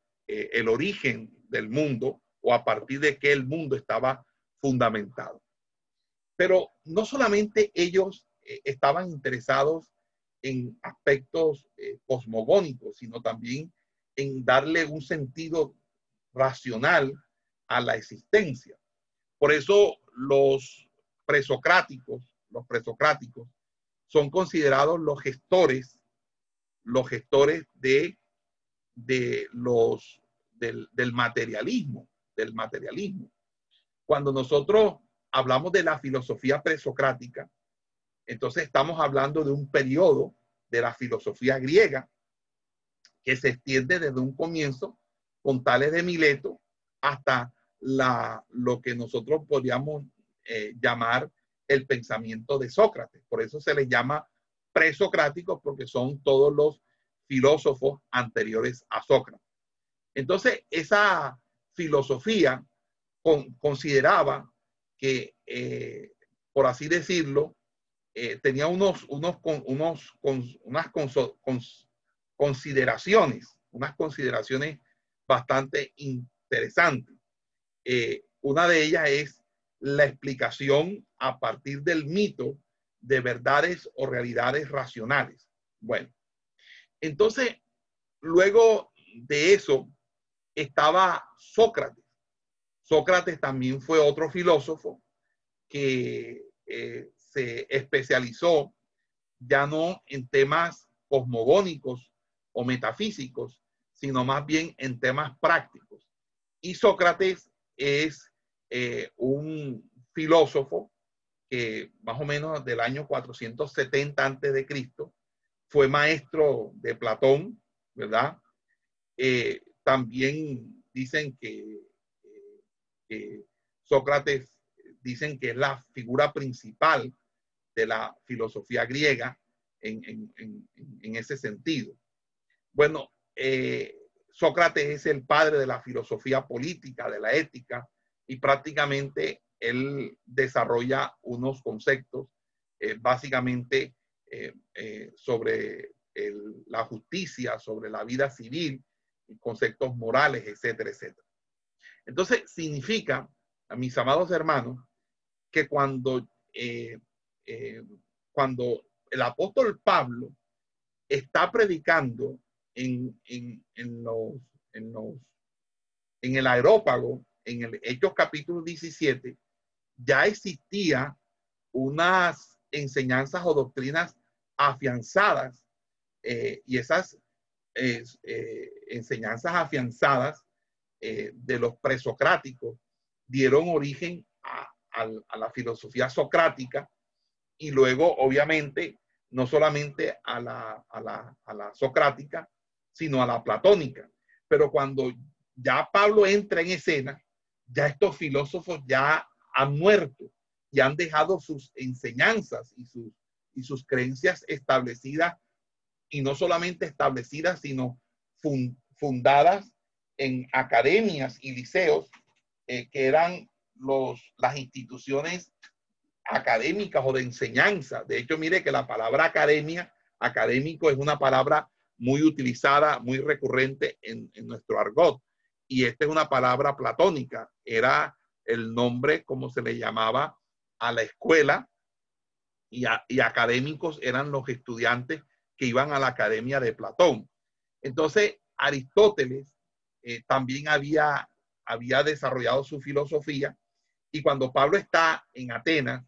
origen del mundo o a partir de que el mundo estaba fundamentado. Pero no solamente ellos estaban interesados en aspectos cosmogónicos, sino también en darle un sentido racional a la existencia. Por eso los presocráticos son considerados los gestores del materialismo, Cuando nosotros hablamos de la filosofía presocrática, entonces estamos hablando de un periodo de la filosofía griega que se extiende desde un comienzo con Tales de Mileto hasta lo que nosotros podríamos llamar el pensamiento de Sócrates. Por eso se les llama presocráticos, porque son todos los filósofos anteriores a Sócrates. Entonces, esa filosofía consideraba que, por así decirlo, tenía unas consideraciones bastante interesantes. Una de ellas es la explicación a partir del mito de verdades o realidades racionales. Bueno, entonces, luego de eso estaba Sócrates. Sócrates también fue otro filósofo que se especializó ya no en temas cosmogónicos o metafísicos, sino más bien en temas prácticos. Y Sócrates es un filósofo que más o menos del año 470 a.C. fue maestro de Platón, ¿verdad? También dicen que Sócrates, dicen que es la figura principal de la filosofía griega en ese sentido. Bueno, Sócrates es el padre de la filosofía política, de la ética, y prácticamente él desarrolla unos conceptos básicamente sobre la justicia, sobre la vida civil, conceptos morales, etcétera, etcétera. Entonces, significa, a mis amados hermanos, que cuando el apóstol Pablo está predicando en el Areópago, en el Hechos capítulo 17, ya existía unas enseñanzas o doctrinas afianzadas, y esas enseñanzas afianzadas de los presocráticos dieron origen a la filosofía socrática, y luego obviamente no solamente a la socrática, sino a la platónica. Pero cuando ya Pablo entra en escena, ya estos filósofos ya han muerto y han dejado sus enseñanzas y sus creencias establecidas, y no solamente establecidas, sino fundadas en academias y liceos, que eran las instituciones académicas o de enseñanza. De hecho, mire que la palabra academia, académico, es una palabra muy utilizada, muy recurrente en nuestro argot. Y esta es una palabra platónica. Era el nombre como se le llamaba a la escuela, y académicos eran los estudiantes que iban a la Academia de Platón. Entonces, Aristóteles también había desarrollado su filosofía, y cuando Pablo está en Atenas,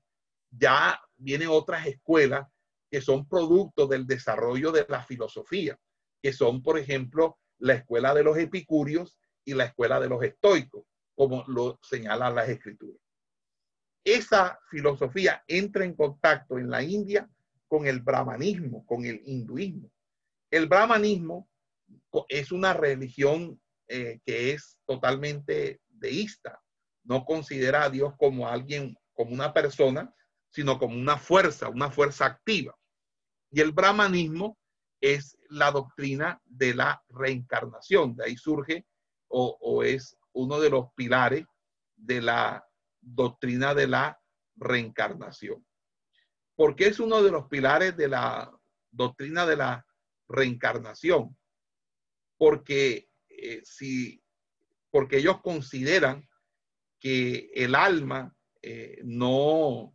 ya vienen otras escuelas que son producto del desarrollo de la filosofía, que son, por ejemplo, la escuela de los epicúreos y la escuela de los estoicos, como lo señalan las escrituras. Esa filosofía entra en contacto en la India con el brahmanismo, con el hinduismo. El brahmanismo es una religión que es totalmente deísta. No considera a Dios como alguien, como una persona, sino como una fuerza activa. Y el brahmanismo es la doctrina de la reencarnación. De ahí surge o es uno de los pilares de la doctrina de la reencarnación. ¿Por qué es uno de los pilares de la doctrina de la reencarnación? Porque ellos consideran que el alma no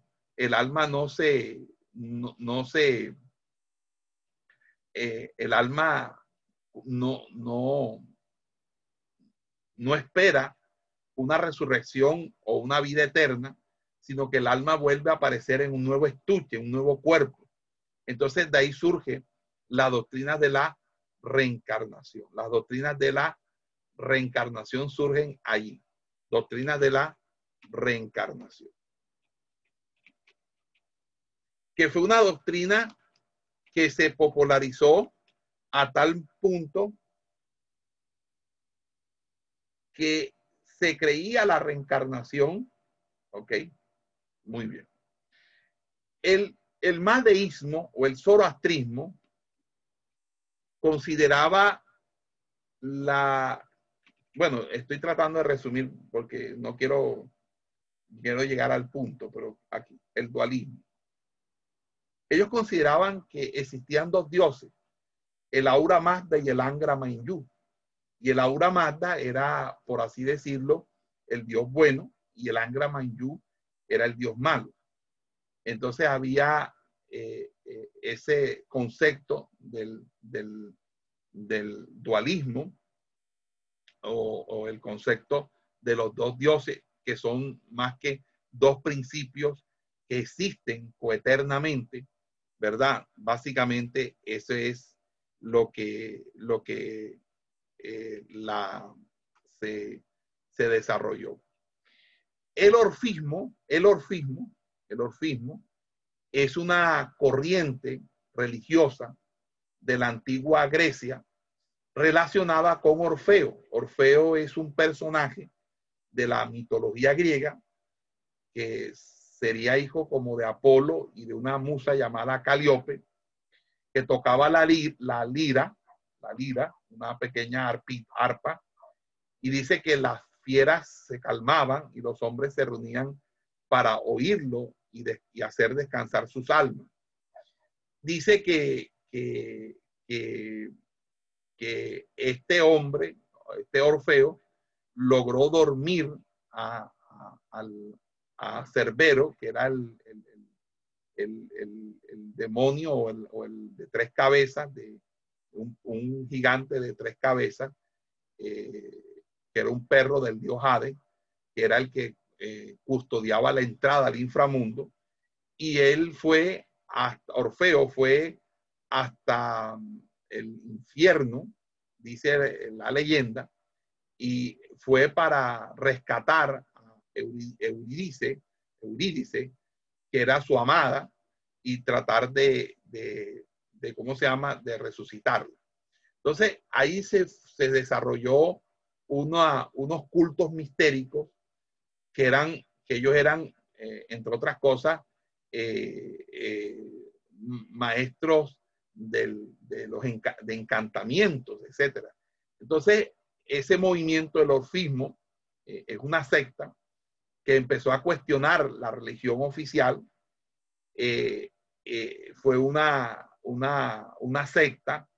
espera una resurrección o una vida eterna, sino que el alma vuelve a aparecer en un nuevo estuche, un nuevo cuerpo. Entonces, de ahí surge la doctrina de la reencarnación. Las doctrinas de la reencarnación surgen allí. Doctrinas de la reencarnación. Que fue una doctrina que se popularizó a tal punto que se creía la reencarnación, ¿ok? Muy bien. El mazdeísmo o el zoroastrismo consideraba bueno, estoy tratando de resumir porque no quiero llegar al punto, pero aquí, el dualismo. Ellos consideraban que existían dos dioses, el Aura Mazda y el Angra Mainyu. Y el Aura Mazda era, por así decirlo, el dios bueno, y el Angra Mainyu era el dios malo. Entonces había ese concepto del dualismo o el concepto de los dos dioses, que son más que dos principios que existen coeternamente, ¿verdad? Básicamente eso es lo que se desarrolló. El orfismo es una corriente religiosa de la antigua Grecia relacionada con Orfeo. Orfeo es un personaje de la mitología griega que sería hijo como de Apolo y de una musa llamada Calíope, que tocaba la lira, una pequeña arpa, y dice que las fieras se calmaban y los hombres se reunían para oírlo y hacer descansar sus almas. Dice que este hombre, este Orfeo, logró dormir a Cerbero, que era el demonio o el de tres cabezas, un gigante de tres cabezas, que era un perro del dios Hades, que era el que custodiaba la entrada al inframundo, y Orfeo fue hasta el infierno, dice la leyenda, y fue para rescatar a Eurídice, que era su amada, y tratar de ¿cómo se llama?, de resucitarla. Entonces, ahí se desarrolló unos cultos mistéricos que ellos eran, entre otras cosas, maestros de encantamientos, etc. Entonces, ese movimiento del orfismo es una secta que empezó a cuestionar la religión oficial. Fue una secta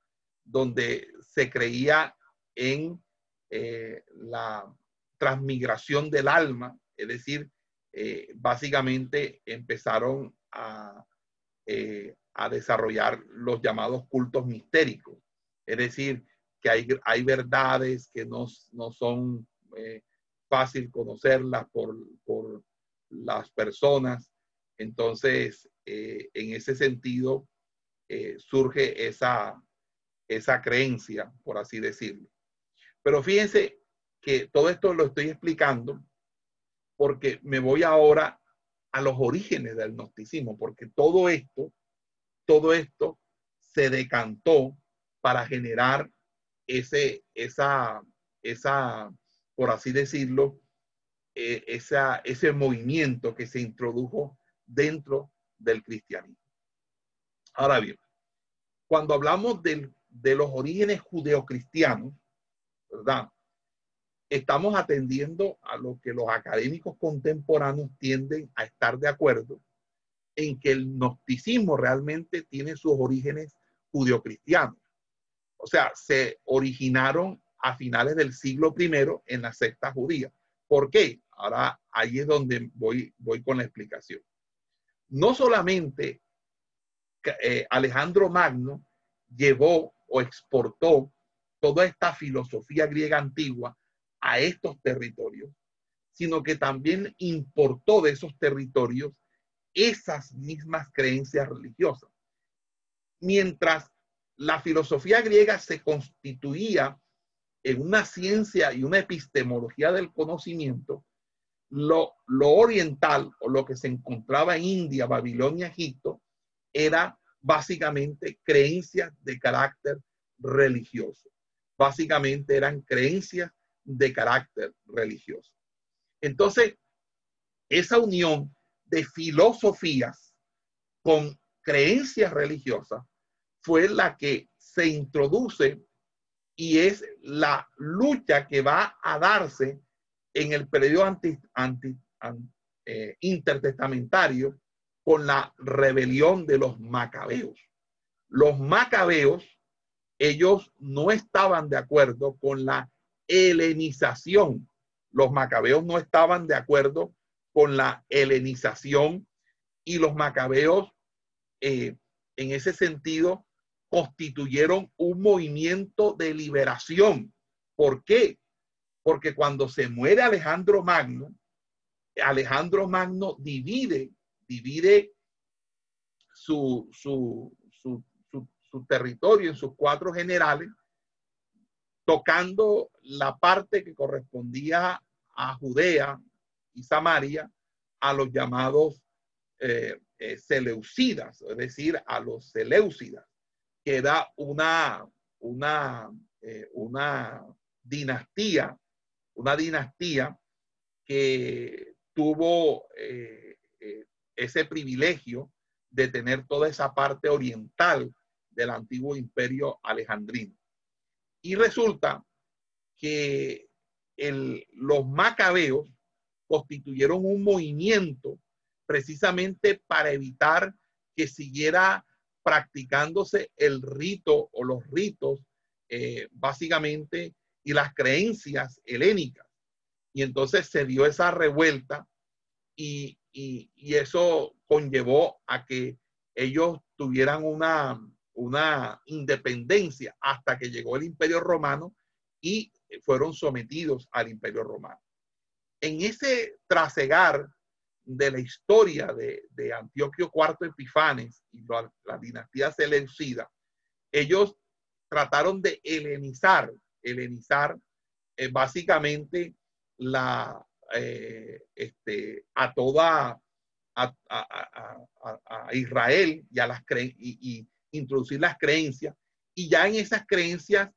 donde se creía en la transmigración del alma, es decir, básicamente empezaron a desarrollar los llamados cultos mistéricos, es decir, que hay verdades que no son fácil conocerlas por las personas. Entonces, en ese sentido, surge esa creencia, por así decirlo. Pero fíjense que todo esto lo estoy explicando porque me voy ahora a los orígenes del gnosticismo, porque todo esto se decantó para generar esa, por así decirlo, ese movimiento que se introdujo dentro del cristianismo. Ahora bien, cuando hablamos de los orígenes judeocristianos, ¿verdad?, estamos atendiendo a lo que los académicos contemporáneos tienden a estar de acuerdo en que el gnosticismo realmente tiene sus orígenes judeocristianos. O sea, se originaron a finales del siglo I en la secta judía. ¿Por qué? Ahora ahí es donde voy con la explicación. No solamente Alejandro Magno llevó o exportó toda esta filosofía griega antigua a estos territorios, sino que también importó de esos territorios esas mismas creencias religiosas. Mientras la filosofía griega se constituía en una ciencia y una epistemología del conocimiento, lo oriental, o lo que se encontraba en India, Babilonia, Egipto, era básicamente creencias de carácter religioso. Básicamente eran creencias de carácter religioso. Entonces, esa unión de filosofías con creencias religiosas fue la que se introduce y es la lucha que va a darse en el periodo intertestamentario con la rebelión de los macabeos. Los macabeos, ellos no estaban de acuerdo con la helenización. Los macabeos no estaban de acuerdo con la helenización, y los macabeos en ese sentido constituyeron un movimiento de liberación. ¿Por qué? Porque cuando se muere Alejandro Magno divide su territorio en sus cuatro generales, tocando la parte que correspondía a Judea, y Samaria a los llamados Seleucidas, es decir, a los Seleucidas, que da una dinastía que tuvo ese privilegio de tener toda esa parte oriental del antiguo imperio alejandrino. Y resulta que los macabeos constituyeron un movimiento precisamente para evitar que siguiera practicándose el rito o los ritos básicamente y las creencias helénicas. Y entonces se dio esa revuelta y eso conllevó a que ellos tuvieran una independencia hasta que llegó el Imperio Romano y fueron sometidos al Imperio Romano. En ese trasegar de la historia de Antioquio IV Epifanes y la dinastía seleucida, ellos trataron de helenizar básicamente a Israel y introducir las creencias, y ya en esas creencias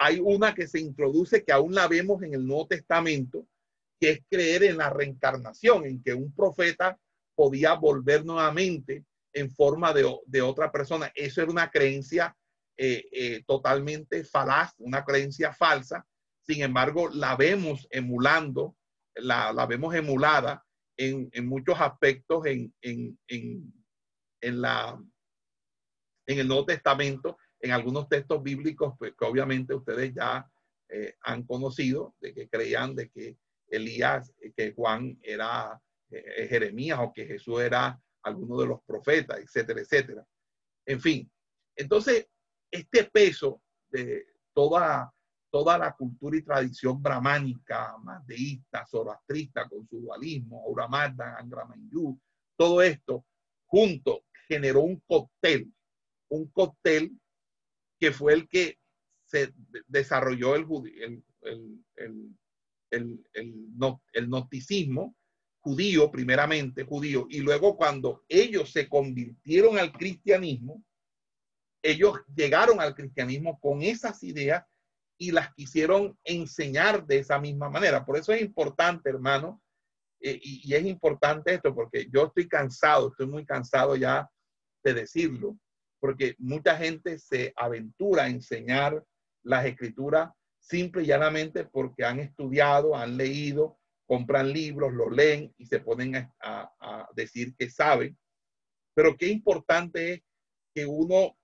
hay una que se introduce que aún la vemos en el Nuevo Testamento, que es creer en la reencarnación, en que un profeta podía volver nuevamente en forma de otra persona. Eso era una creencia totalmente falaz, una creencia falsa. Sin embargo, la vemos emulando, la vemos emulada en muchos aspectos en el Nuevo Testamento, en algunos textos bíblicos que obviamente ustedes ya han conocido, de que creían de que Elías, que Juan era Jeremías, o que Jesús era alguno de los profetas, etcétera, etcétera. En fin, entonces este peso de toda la cultura y tradición brahmánica, mazdeísta, zoroastrista, con su dualismo, Aura Mazda, Angra Mainyu, todo esto junto generó un cóctel que fue el que se desarrolló el gnosticismo judío, primeramente judío, y luego cuando ellos se convirtieron al cristianismo, ellos llegaron al cristianismo con esas ideas y las quisieron enseñar de esa misma manera. Por eso es importante, hermano, y es importante esto, porque yo estoy muy cansado ya de decirlo, porque mucha gente se aventura a enseñar las escrituras simple y llanamente porque han estudiado, han leído, compran libros, lo leen y se ponen a decir que saben. Pero qué importante es que uno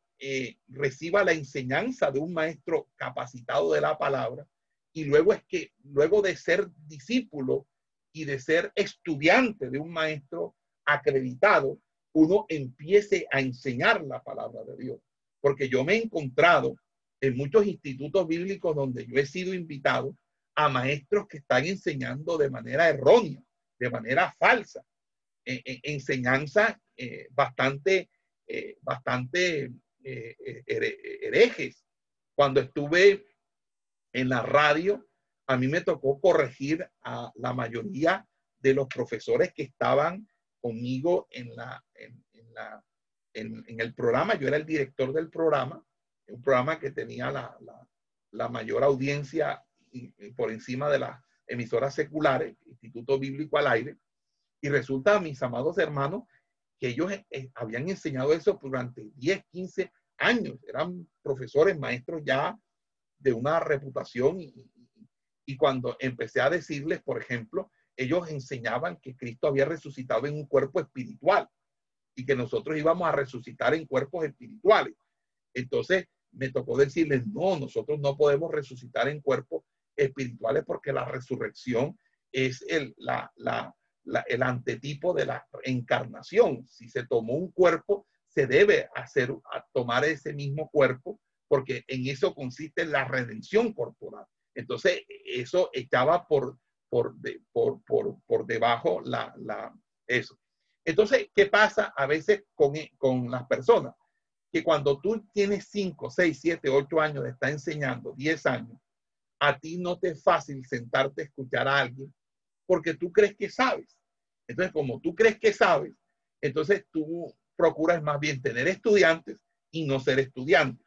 reciba la enseñanza de un maestro capacitado de la palabra, y luego es que, luego de ser discípulo y de ser estudiante de un maestro acreditado, uno empiece a enseñar la palabra de Dios. Porque yo me he encontrado en muchos institutos bíblicos donde yo he sido invitado a maestros que están enseñando de manera errónea, de manera falsa, enseñanzas bastante herejes. Cuando estuve en la radio, a mí me tocó corregir a la mayoría de los profesores que estaban conmigo en el programa. Yo era el director del programa, un programa que tenía la mayor audiencia por encima de las emisoras seculares, Instituto Bíblico al Aire, y resulta, mis amados hermanos, que ellos habían enseñado eso durante 10, 15 años. Eran profesores, maestros ya de una reputación, y cuando empecé a decirles, por ejemplo, ellos enseñaban que Cristo había resucitado en un cuerpo espiritual y que nosotros íbamos a resucitar en cuerpos espirituales. Entonces me tocó decirles, no, nosotros no podemos resucitar en cuerpos espirituales porque la resurrección es el antetipo de la encarnación. Si se tomó un cuerpo, se debe tomar ese mismo cuerpo, porque en eso consiste la redención corporal. Entonces eso echaba por debajo eso. Entonces, ¿qué pasa a veces con las personas? Que cuando tú tienes 5, 6, 7, 8 años de estar enseñando, 10 años, a ti no te es fácil sentarte a escuchar a alguien porque tú crees que sabes. Entonces, como tú crees que sabes, entonces tú procuras más bien tener estudiantes y no ser estudiante.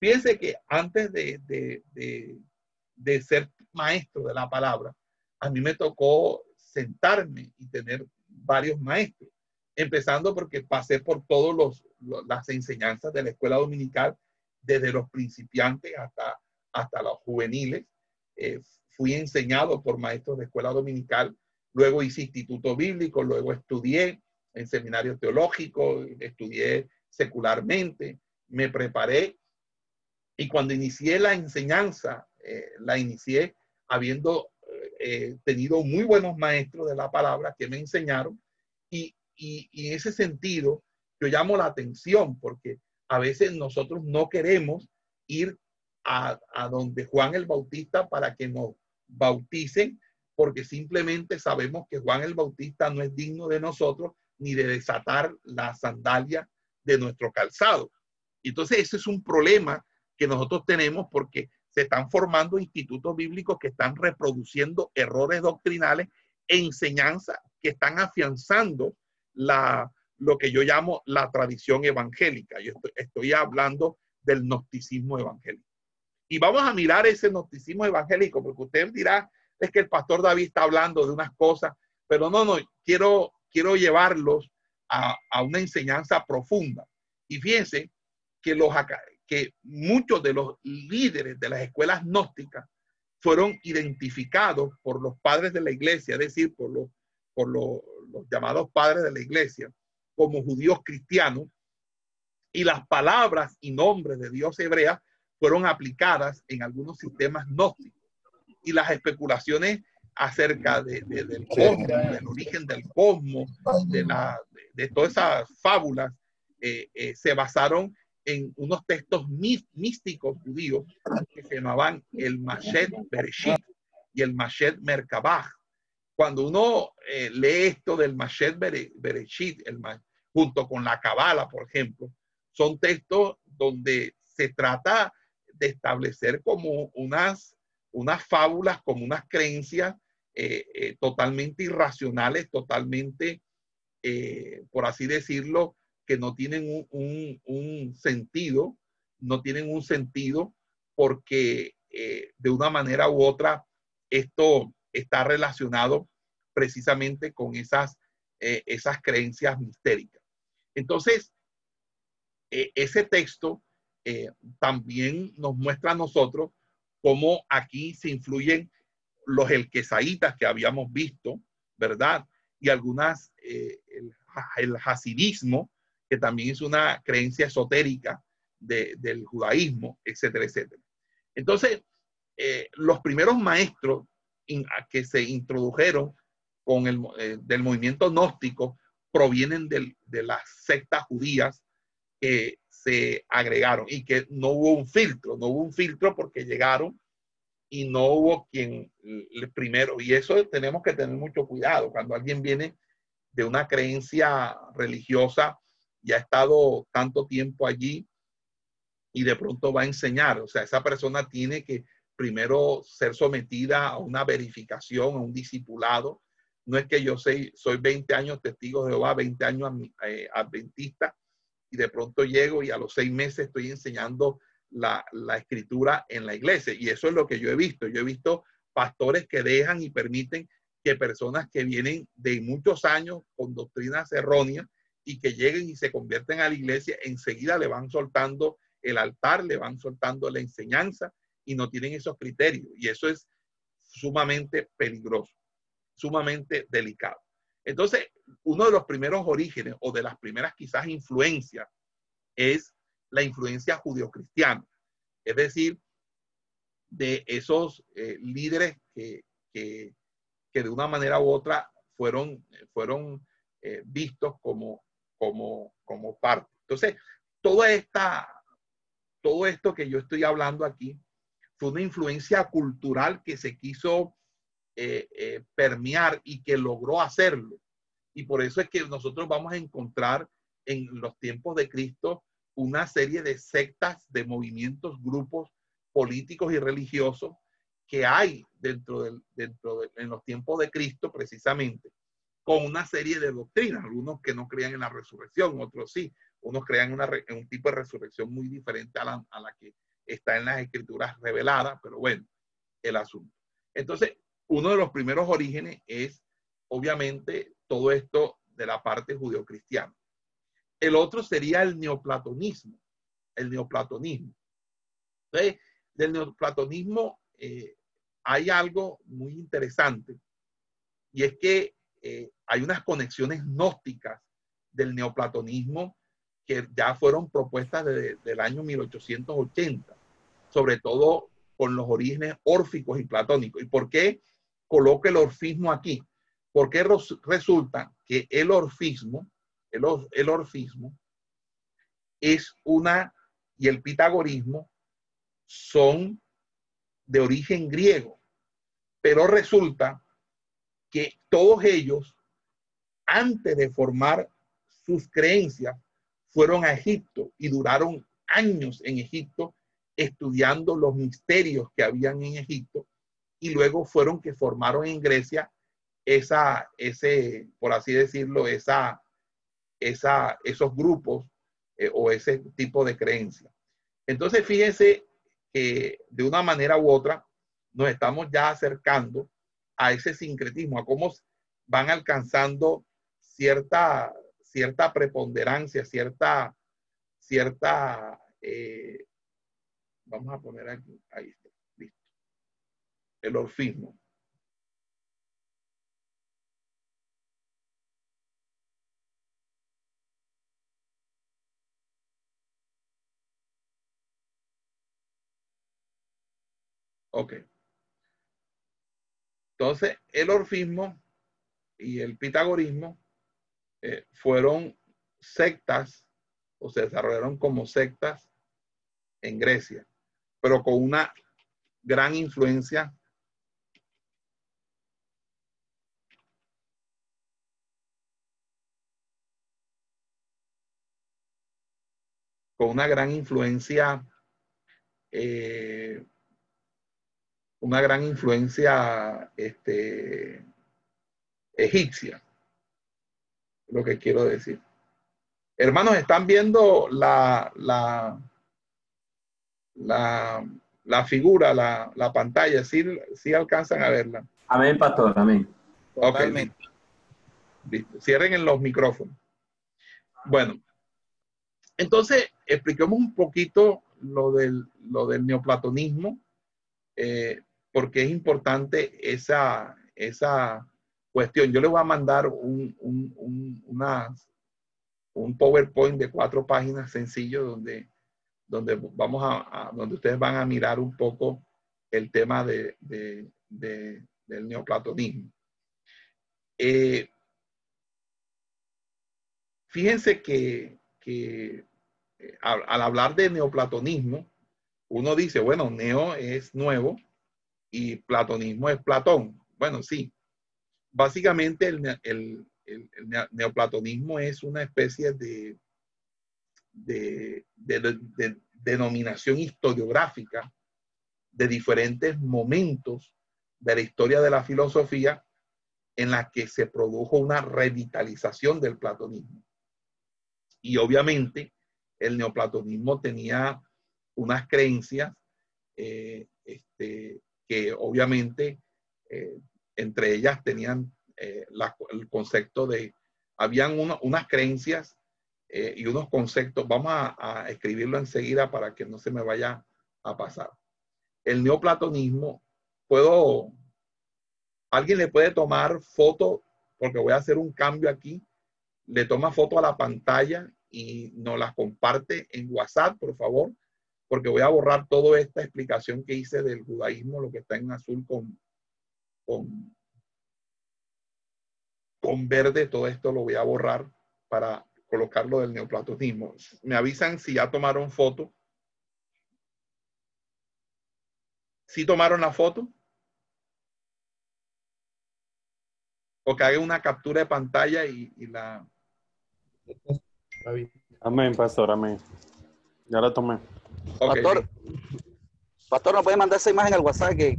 Fíjense que antes de ser maestro de la palabra, a mí me tocó sentarme y tener varios maestros, empezando porque pasé por todas las enseñanzas de la escuela dominical, desde los principiantes hasta los juveniles. Fui enseñado por maestros de escuela dominical, luego hice instituto bíblico, luego estudié en seminarios teológicos, estudié secularmente, me preparé, y cuando inicié la enseñanza, la inicié habiendo tenido muy buenos maestros de la palabra que me enseñaron, y en ese sentido yo llamo la atención, porque a veces nosotros no queremos ir a donde Juan el Bautista para que nos bauticen, porque simplemente sabemos que Juan el Bautista no es digno de nosotros ni de desatar la sandalia de nuestro calzado. Entonces ese es un problema que nosotros tenemos, porque se están formando institutos bíblicos que están reproduciendo errores doctrinales e enseñanzas que están afianzando lo que yo llamo la tradición evangélica. Yo estoy hablando del gnosticismo evangélico. Y vamos a mirar ese gnosticismo evangélico, porque usted dirá, es que el pastor David está hablando de unas cosas, pero no, quiero llevarlos a una enseñanza profunda. Y fíjense que muchos de los líderes de las escuelas gnósticas fueron identificados por los padres de la iglesia, es decir, por los llamados padres de la iglesia, como judíos cristianos, y las palabras y nombres de Dios hebreas fueron aplicadas en algunos sistemas gnósticos, y las especulaciones acerca del cosmos, del origen del cosmos, de todas esas fábulas, se basaron en unos textos místicos judíos que se llamaban el Mashet Bereshit y el Mashet Merkabah. Cuando uno lee esto del Mashet Bereshit, junto con la Kabbalah, por ejemplo, son textos donde se trata de establecer como unas fábulas, como unas creencias totalmente irracionales, totalmente, por así decirlo, que no tienen un sentido, porque de una manera u otra esto está relacionado precisamente con esas creencias mistéricas. Entonces, ese texto también nos muestra a nosotros cómo aquí se influyen los elquesaitas que habíamos visto, ¿verdad? Y algunas, el hasidismo, que también es una creencia esotérica del judaísmo, etcétera, etcétera. Entonces, los primeros maestros que se introdujeron con del movimiento gnóstico provienen de las sectas judías que se agregaron, y que no hubo un filtro, porque llegaron y no hubo quien el primero. Y eso tenemos que tener mucho cuidado. Cuando alguien viene de una creencia religiosa y ha estado tanto tiempo allí y de pronto va a enseñar, o sea, esa persona tiene que primero ser sometida a una verificación, a un discipulado. No es que yo soy 20 años testigo de Jehová, 20 años adventista, y de pronto llego y a los 6 meses estoy enseñando la escritura en la iglesia. Y eso es lo que yo he visto. Yo he visto pastores que dejan y permiten que personas que vienen de muchos años con doctrinas erróneas y que lleguen y se convierten a la iglesia, enseguida le van soltando el altar, le van soltando la enseñanza, y no tienen esos criterios. Y eso es sumamente peligroso, sumamente delicado. Entonces, uno de los primeros orígenes, o de las primeras quizás influencias, es la influencia judeocristiana. Es decir, de esos líderes que de una manera u otra fueron vistos como parte. Entonces, todo esto que yo estoy hablando aquí fue una influencia cultural que se quiso permear y que logró hacerlo. Y por eso es que nosotros vamos a encontrar en los tiempos de Cristo una serie de sectas, de movimientos, grupos políticos y religiosos que hay en los tiempos de Cristo precisamente, con una serie de doctrinas, algunos que no creían en la resurrección, otros sí, unos creían en un tipo de resurrección muy diferente a la que está en las escrituras reveladas, pero bueno, el asunto. Entonces, uno de los primeros orígenes es, obviamente, todo esto de la parte judeocristiana. El otro sería el neoplatonismo. El neoplatonismo. Entonces, del neoplatonismo hay algo muy interesante, y es que hay unas conexiones gnósticas del neoplatonismo que ya fueron propuestas desde el año 1880, sobre todo con los orígenes órficos y platónicos. ¿Y por qué coloco el orfismo aquí? Porque resulta que el orfismo es una, y el pitagorismo son de origen griego, pero resulta que todos ellos, antes de formar sus creencias, fueron a Egipto y duraron años en Egipto estudiando los misterios que habían en Egipto, y luego fueron que formaron en Grecia por así decirlo, esos grupos o ese tipo de creencias. Entonces, fíjense que de una manera u otra nos estamos ya acercando a ese sincretismo, a cómo van alcanzando cierta preponderancia, cierta vamos a poner aquí, ahí está, listo, el orfismo. Ok. Entonces, el orfismo y el pitagorismo fueron sectas, o se desarrollaron como sectas en Grecia, pero con una gran influencia egipcia, lo que quiero decir. Hermanos, ¿están viendo la figura, la pantalla? ¿Sí alcanzan a verla? Amén, pastor, amén. Totalmente. Okay. Listo. Cierren en los micrófonos. Bueno, entonces, expliquemos un poquito lo del neoplatonismo, porque es importante esa cuestión. Yo les voy a mandar un PowerPoint de 4 páginas sencillo donde ustedes van a mirar un poco el tema del neoplatonismo. Fíjense que al hablar de neoplatonismo, uno dice, bueno, neo es nuevo y platonismo es Platón. Bueno, sí. Básicamente el neoplatonismo es una especie de denominación historiográfica de diferentes momentos de la historia de la filosofía en la que se produjo una revitalización del platonismo. Y obviamente el neoplatonismo tenía unas creencias que obviamente entre ellas tenían el concepto de, habían unas creencias y unos conceptos, vamos a escribirlo enseguida para que no se me vaya a pasar. El neoplatonismo, alguien le puede tomar foto, porque voy a hacer un cambio aquí, le toma foto a la pantalla y nos las comparte en WhatsApp, por favor, porque voy a borrar toda esta explicación que hice del judaísmo, lo que está en azul con verde, todo esto lo voy a borrar para colocarlo del neoplatonismo. Me avisan si ya tomaron foto. ¿Sí tomaron la foto? O que haga una captura de pantalla y la... Amén, pastor, amén. Ya la tomé. Okay. Pastor, Pastor, ¿no puede mandar esa imagen al WhatsApp? Que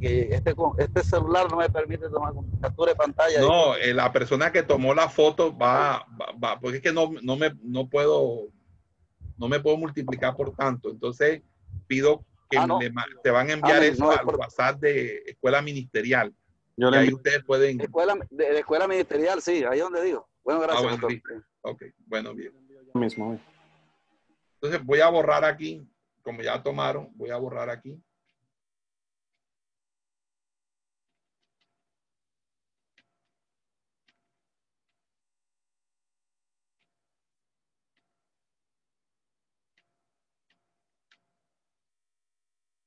este celular no me permite tomar captura de pantalla. No, la persona que tomó la foto va porque es que no me puedo multiplicar por tanto. Entonces pido que te van a enviar al WhatsApp de Escuela Ministerial. Yo ahí ustedes pueden... De Escuela Ministerial, sí, ahí es donde digo. Bueno, gracias. Ah, bueno, sí. Ok, bueno, bien. Entonces voy a borrar aquí, como ya tomaron, voy a borrar aquí.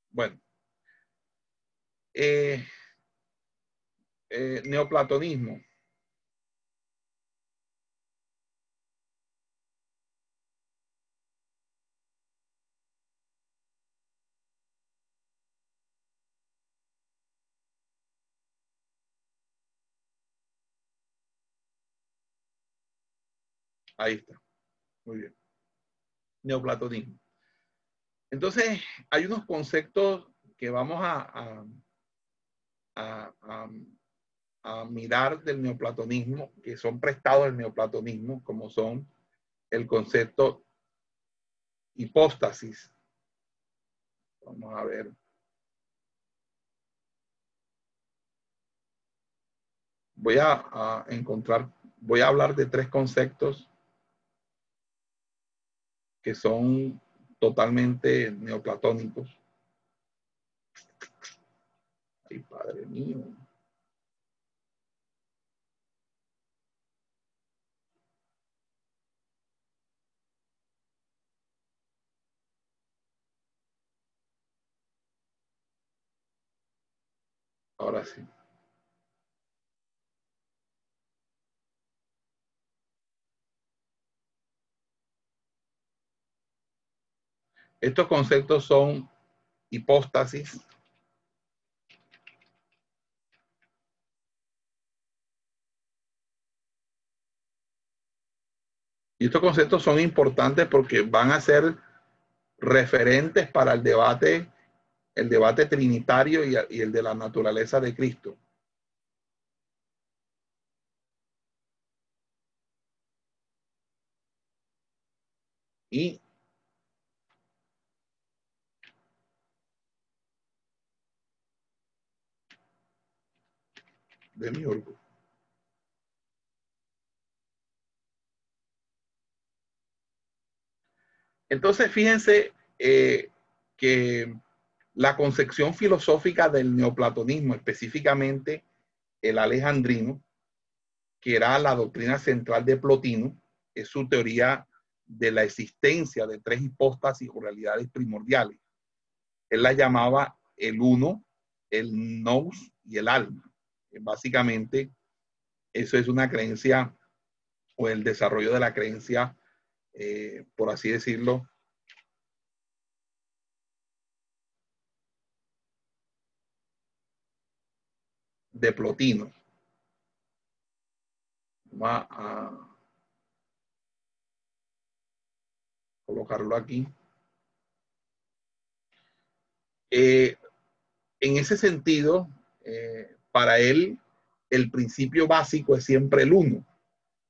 Bueno, neoplatonismo. Ahí está. Muy bien. Neoplatonismo. Entonces, hay unos conceptos que vamos a mirar del neoplatonismo, que son prestados del neoplatonismo, como son el concepto hipóstasis. Vamos a ver. Voy voy a hablar de tres conceptos que son totalmente neoplatónicos. Ay, padre mío. Ahora sí. Estos conceptos son hipóstasis, y estos conceptos son importantes porque van a ser referentes para el debate trinitario y el de la naturaleza de Cristo. Y de mi orgullo. Entonces, fíjense que la concepción filosófica del neoplatonismo, específicamente el alejandrino, que era la doctrina central de Plotino, es su teoría de la existencia de tres hipóstasis o realidades primordiales. Él la llamaba el uno, el nous y el alma. Básicamente, eso es una creencia o el desarrollo de la creencia, por así decirlo, de Plotino. Vamos a colocarlo aquí. En ese sentido, para él, el principio básico es siempre el uno,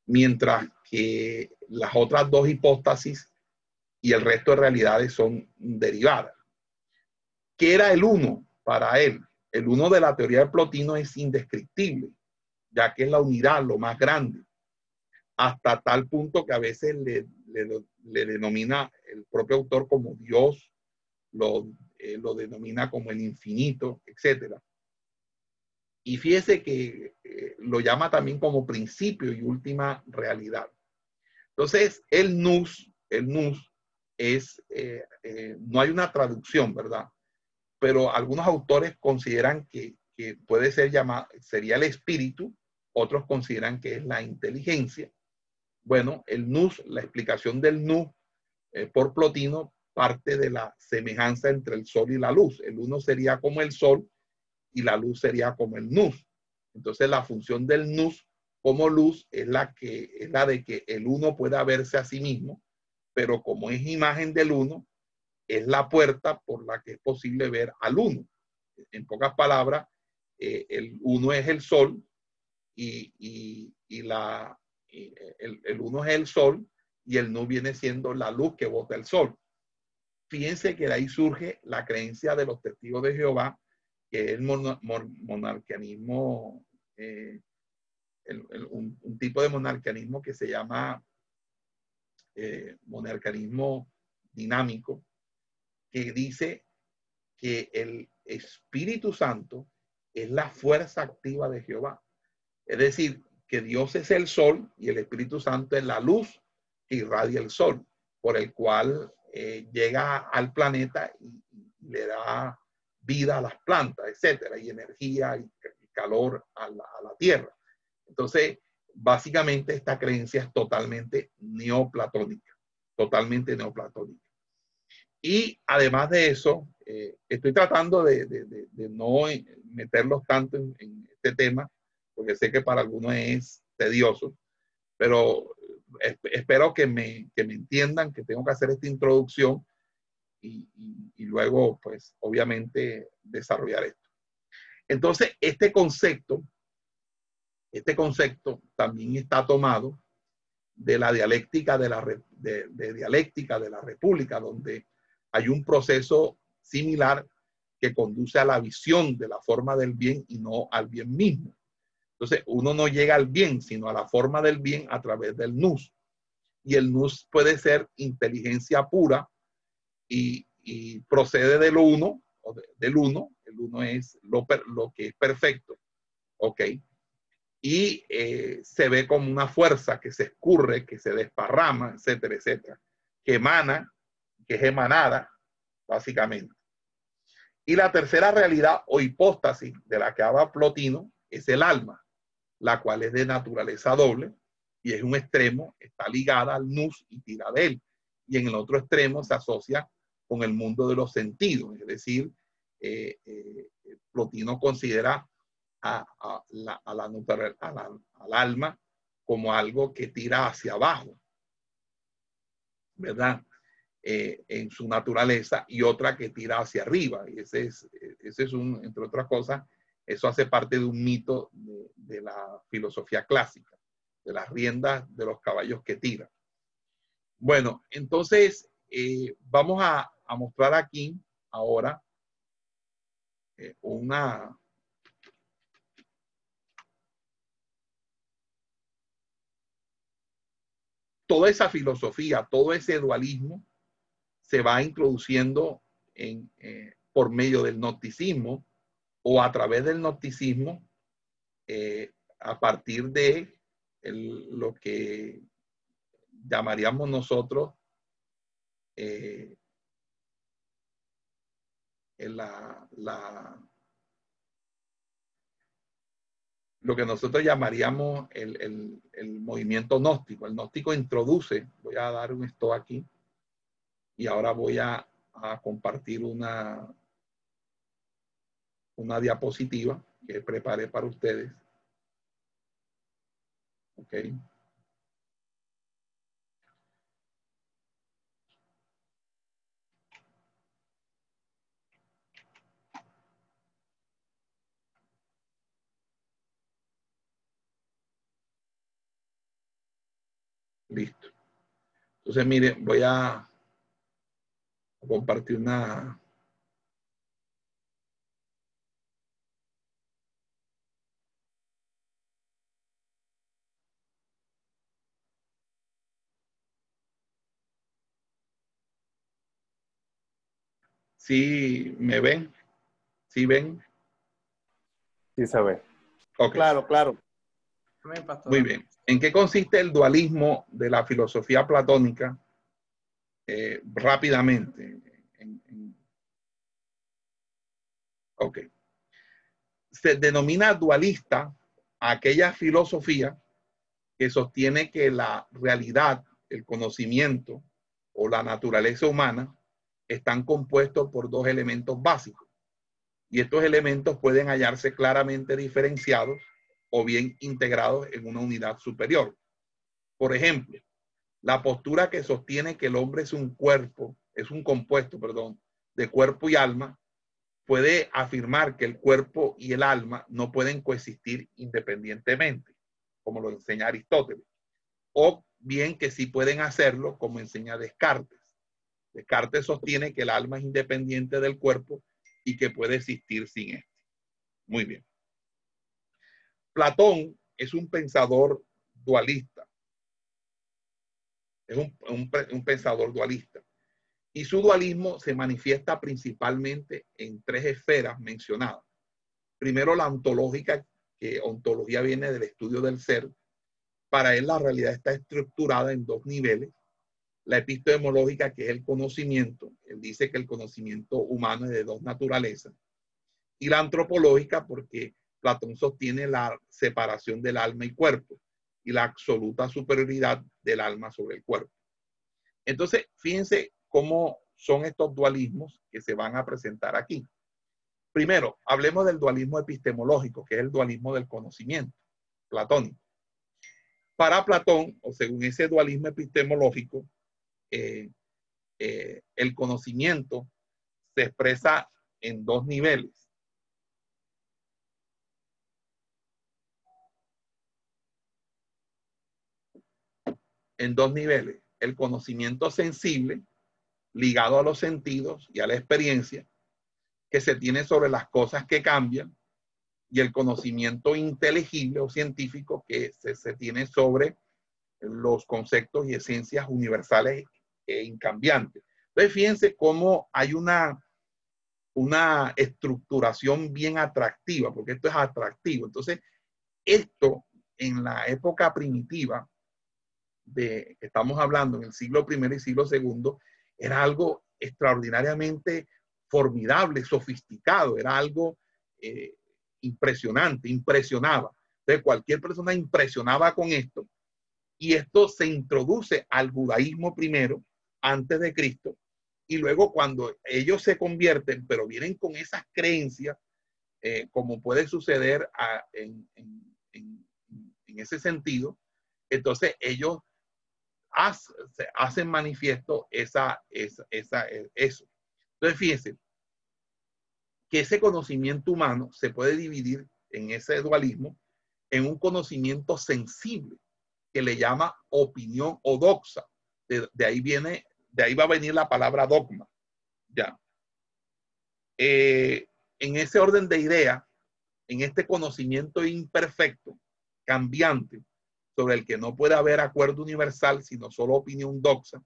mientras que las otras dos hipóstasis y el resto de realidades son derivadas. ¿Qué era el uno para él? El uno de la teoría de Plotino es indescriptible, ya que es la unidad, lo más grande, hasta tal punto que a veces le denomina el propio autor como Dios, lo denomina como el infinito, etcétera. Y fíjese que lo llama también como principio y última realidad. Entonces, el nous es, no hay una traducción, ¿verdad? Pero algunos autores consideran que puede ser llamado, sería el espíritu, otros consideran que es la inteligencia. Bueno, el nous, la explicación del nous por Plotino, parte de la semejanza entre el sol y la luz. El uno sería como el sol, y la luz sería como el nous. Entonces la función del nous como luz es la de que el uno pueda verse a sí mismo, pero como es imagen del uno, es la puerta por la que es posible ver al uno. En pocas palabras, el uno es el sol y el uno es el sol y el nu viene siendo la luz que bota el sol. Fíjense que de ahí surge la creencia de los testigos de Jehová, que es el monarquianismo, un tipo de monarquianismo que se llama monarquianismo dinámico, que dice que el Espíritu Santo es la fuerza activa de Jehová. Es decir, que Dios es el sol y el Espíritu Santo es la luz que irradia el sol, por el cual llega al planeta y le da vida a las plantas, etcétera, y energía y calor a la tierra. Entonces, básicamente esta creencia es totalmente neoplatónica, Y además de eso, estoy tratando de no meterlos tanto en este tema, porque sé que para algunos es tedioso, pero espero que me entiendan que tengo que hacer esta introducción y luego, pues, obviamente, desarrollar esto. Entonces, este concepto también está tomado de la dialéctica de la República, donde hay un proceso similar que conduce a la visión de la forma del bien y no al bien mismo. Entonces, uno no llega al bien, sino a la forma del bien a través del nous. Y el nous puede ser inteligencia pura y procede de lo uno, o del uno. El uno es lo que es perfecto. ¿Ok? Y se ve como una fuerza que se escurre, que se desparrama, etcétera, etcétera, que emana, que es emanada, básicamente. Y la tercera realidad o hipóstasis de la que habla Plotino es el alma, la cual es de naturaleza doble y es un extremo, está ligada al nous y tira de él. Y en el otro extremo se asocia con el mundo de los sentidos, es decir, Plotino considera al alma como algo que tira hacia abajo, ¿verdad? En su naturaleza, y otra que tira hacia arriba. Y ese es un, entre otras cosas, eso hace parte de un mito de la filosofía clásica, de las riendas de los caballos que tiran. Bueno, entonces vamos a mostrar aquí ahora toda esa filosofía, todo ese dualismo se va introduciendo por medio del gnosticismo o a través del gnosticismo a partir de lo que llamaríamos nosotros lo que nosotros llamaríamos el movimiento gnóstico. El gnóstico introduce, voy a dar un stop aquí, y ahora voy a compartir una diapositiva que preparé para ustedes. Ok. Listo. Entonces, miren, voy a compartir ¿Sí me ven? ¿Sí ven? Sí se ve. Okay. Claro, claro. Muy bien. ¿En qué consiste el dualismo de la filosofía platónica? Rápidamente. Ok. Se denomina dualista a aquella filosofía que sostiene que la realidad, el conocimiento o la naturaleza humana están compuestos por dos elementos básicos. Y estos elementos pueden hallarse claramente diferenciados o bien integrados en una unidad superior. Por ejemplo, la postura que sostiene que el hombre es un cuerpo es un compuesto, perdón, de cuerpo y alma, puede afirmar que el cuerpo y el alma no pueden coexistir independientemente, como lo enseña Aristóteles, o bien que sí pueden hacerlo, como enseña Descartes. Descartes sostiene que el alma es independiente del cuerpo y que puede existir sin éste. Muy bien. Platón es un pensador dualista. Es un pensador dualista. Y su dualismo se manifiesta principalmente en tres esferas mencionadas. Primero, la ontológica, que ontología viene del estudio del ser. Para él la realidad está estructurada en dos niveles. La epistemológica, que es el conocimiento. Él dice que el conocimiento humano es de dos naturalezas. Y la antropológica, porque Platón sostiene la separación del alma y cuerpo y la absoluta superioridad del alma sobre el cuerpo. Entonces, fíjense cómo son estos dualismos que se van a presentar aquí. Primero, hablemos del dualismo epistemológico, que es el dualismo del conocimiento platónico. Para Platón, o según ese dualismo epistemológico, el conocimiento se expresa en dos niveles. En dos niveles. El conocimiento sensible, ligado a los sentidos y a la experiencia, que se tiene sobre las cosas que cambian, y el conocimiento inteligible o científico, que se tiene sobre los conceptos y esencias universales e incambiantes. Entonces, fíjense cómo hay una estructuración bien atractiva, porque esto es atractivo. Entonces, esto en la época primitiva, de que estamos hablando en el siglo I y siglo II, era algo extraordinariamente formidable, sofisticado, era algo impresionante, impresionaba. Entonces, cualquier persona impresionaba con esto, y esto se introduce al judaísmo primero, antes de Cristo, y luego cuando ellos se convierten, pero vienen con esas creencias, como puede suceder en ese sentido, entonces ellos hacen manifiesto eso. Entonces, fíjense que ese conocimiento humano se puede dividir en ese dualismo en un conocimiento sensible que le llama opinión o doxa. De ahí va a venir la palabra dogma. Ya. En ese orden de ideas, en este conocimiento imperfecto, cambiante, sobre el que no puede haber acuerdo universal, sino solo opinión doxa,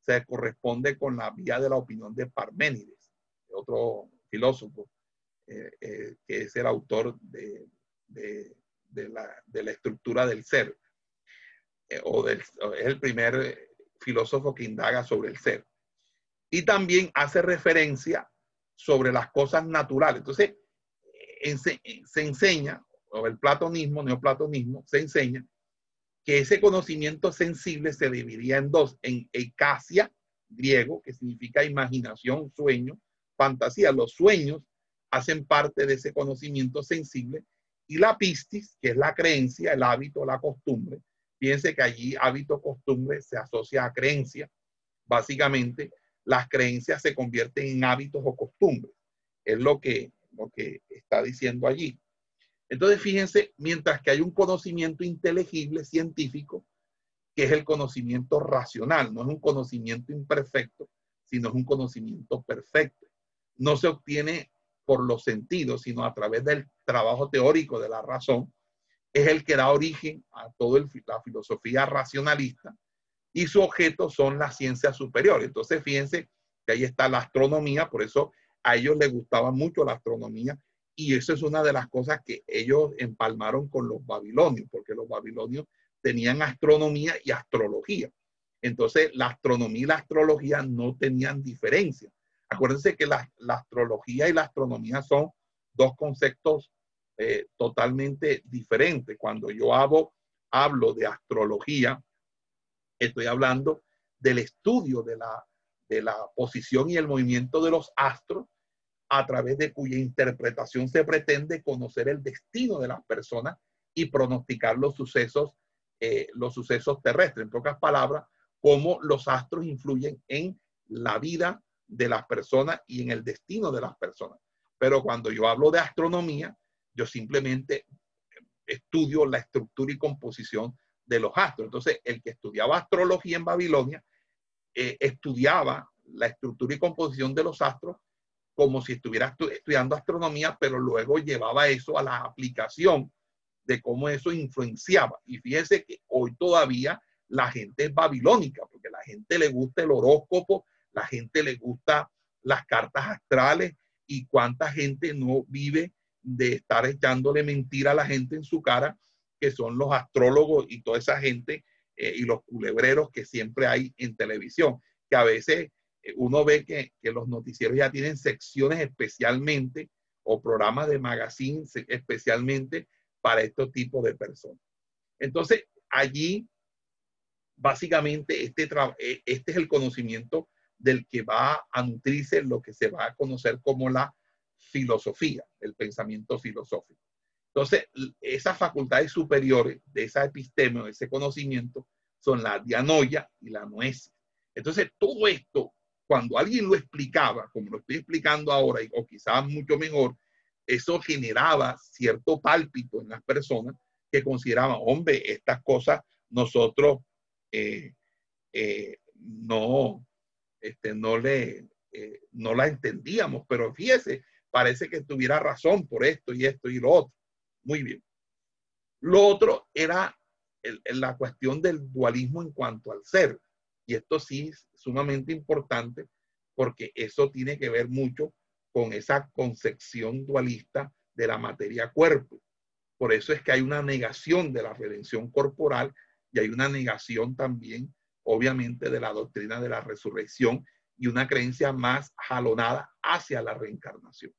se corresponde con la vía de la opinión de Parménides, otro filósofo, que es el autor de la estructura del ser, es el primer filósofo que indaga sobre el ser. Y también hace referencia sobre las cosas naturales. Entonces, se enseña, o el platonismo, neoplatonismo, se enseña que ese conocimiento sensible se dividiría en dos, en eikasia, griego, que significa imaginación, sueño, fantasía. Los sueños hacen parte de ese conocimiento sensible. Y la pistis, que es la creencia, el hábito, la costumbre. Fíjense que allí hábito, costumbre se asocia a creencia. Básicamente, las creencias se convierten en hábitos o costumbres. Es lo que está diciendo allí. Entonces, fíjense, mientras que hay un conocimiento inteligible, científico, que es el conocimiento racional, no es un conocimiento imperfecto, sino es un conocimiento perfecto. No se obtiene por los sentidos, sino a través del trabajo teórico de la razón. Es el que da origen a toda la filosofía racionalista, y su objeto son las ciencias superiores. Entonces, fíjense que ahí está la astronomía, por eso a ellos les gustaba mucho la astronomía. Y eso es una de las cosas que ellos empalmaron con los babilonios, porque los babilonios tenían astronomía y astrología. Entonces, la astronomía y la astrología no tenían diferencia. Acuérdense que la astrología y la astronomía son dos conceptos totalmente diferentes. Cuando yo hablo de astrología, estoy hablando del estudio de la posición y el movimiento de los astros, a través de cuya interpretación se pretende conocer el destino de las personas y pronosticar los sucesos terrestres. En pocas palabras, cómo los astros influyen en la vida de las personas y en el destino de las personas. Pero cuando yo hablo de astronomía, yo simplemente estudio la estructura y composición de los astros. Entonces, el que estudiaba astrología en Babilonia estudiaba la estructura y composición de los astros como si estuviera estudiando astronomía, pero luego llevaba eso a la aplicación de cómo eso influenciaba. Y fíjense que hoy todavía la gente es babilónica, porque la gente le gusta el horóscopo, la gente le gusta las cartas astrales, y cuánta gente no vive de estar echándole mentira a la gente en su cara, que son los astrólogos y toda esa gente y los culebreros que siempre hay en televisión, que a veces uno ve que los noticieros ya tienen secciones especialmente o programas de magazine especialmente para estos tipos de personas. Entonces, allí básicamente este es el conocimiento del que va a nutrirse lo que se va a conocer como la filosofía, el pensamiento filosófico. Entonces, esas facultades superiores de esa episteme, de ese conocimiento, son la dianoia y la noesis. Entonces, todo esto, cuando alguien lo explicaba, como lo estoy explicando ahora, o quizás mucho mejor, eso generaba cierto pálpito en las personas que consideraban, hombre, estas cosas nosotros no la entendíamos, pero fíjese, parece que tuviera razón por esto y esto y lo otro. Muy bien. Lo otro era la cuestión del dualismo en cuanto al ser. Y esto sí es sumamente importante porque eso tiene que ver mucho con esa concepción dualista de la materia-cuerpo. Por eso es que hay una negación de la redención corporal y hay una negación también, obviamente, de la doctrina de la resurrección y una creencia más jalonada hacia la reencarnación.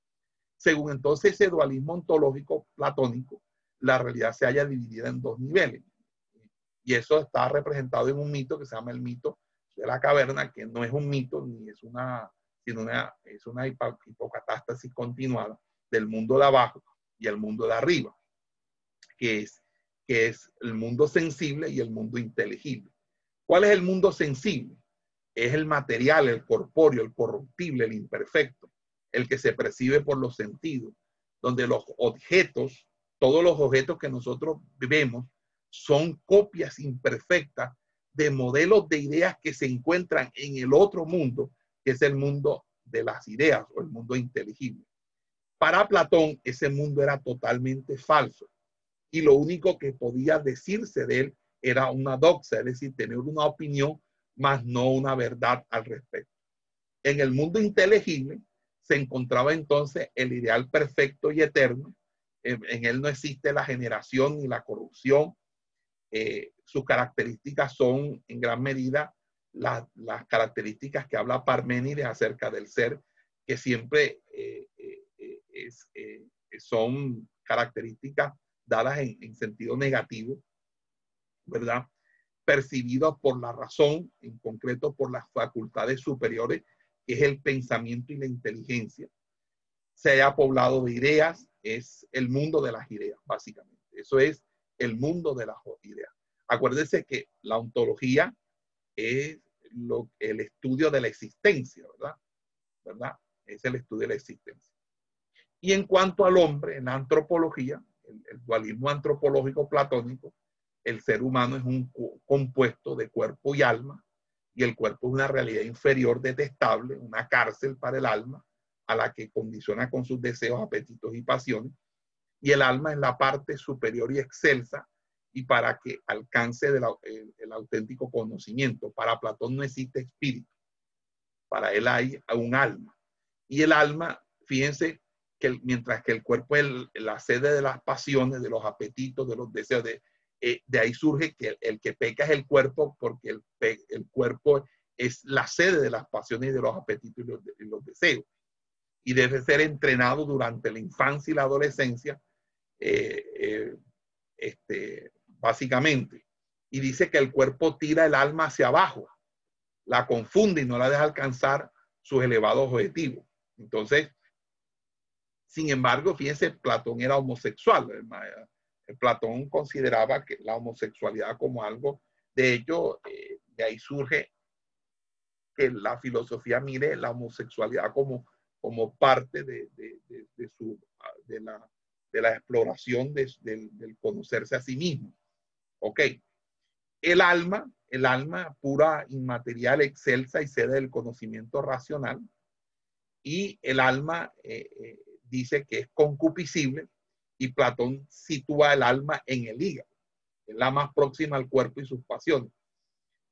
Según entonces ese dualismo ontológico platónico, la realidad se halla dividida en dos niveles. Y eso está representado en un mito que se llama el mito de la caverna, que no es un mito, ni es una, sino es una hipocatástasis continuada del mundo de abajo y el mundo de arriba, que es el mundo sensible y el mundo inteligible. ¿Cuál es el mundo sensible? Es el material, el corpóreo, el corruptible, el imperfecto, el que se percibe por los sentidos, donde los objetos, todos los objetos que nosotros vemos, son copias imperfectas de modelos de ideas que se encuentran en el otro mundo, que es el mundo de las ideas o el mundo inteligible. Para Platón, ese mundo era totalmente falso y lo único que podía decirse de él era una doxa, es decir, tener una opinión, mas no una verdad al respecto. En el mundo inteligible se encontraba entonces el ideal perfecto y eterno. En él no existe la generación ni la corrupción. Sus características son en gran medida las características que habla Parménides acerca del ser, que siempre son características dadas en sentido negativo, ¿verdad? Percibidos por la razón, en concreto por las facultades superiores, que es el pensamiento y la inteligencia. Se haya poblado de ideas, es el mundo de las ideas, básicamente. Eso es el mundo de las ideas. Acuérdense que la ontología es el estudio de la existencia, ¿verdad? Es el estudio de la existencia. Y en cuanto al hombre, en la antropología, el dualismo antropológico platónico, el ser humano es un compuesto de cuerpo y alma, y el cuerpo es una realidad inferior detestable, una cárcel para el alma, a la que condiciona con sus deseos, apetitos y pasiones, y el alma es la parte superior y excelsa, y para que alcance el auténtico conocimiento. Para Platón no existe espíritu, para él hay un alma. Y el alma, fíjense, que mientras que el cuerpo es la sede de las pasiones, de los apetitos, de los deseos, de ahí surge que el que peca es el cuerpo, porque el cuerpo es la sede de las pasiones, de los apetitos y los deseos. Y debe ser entrenado durante la infancia y la adolescencia, básicamente. Y dice que el cuerpo tira el alma hacia abajo, la confunde y no la deja alcanzar sus elevados objetivos. Entonces, sin embargo, fíjense, Platón era homosexual, hermano. Platón consideraba que la homosexualidad como algo, de hecho, de ahí surge que la filosofía mire la homosexualidad como parte de la exploración del conocerse a sí mismo. Ok. El alma pura, inmaterial, excelsa y sede del conocimiento racional. Y el alma dice que es concupiscible, y Platón sitúa el alma en el hígado. Es la más próxima al cuerpo y sus pasiones.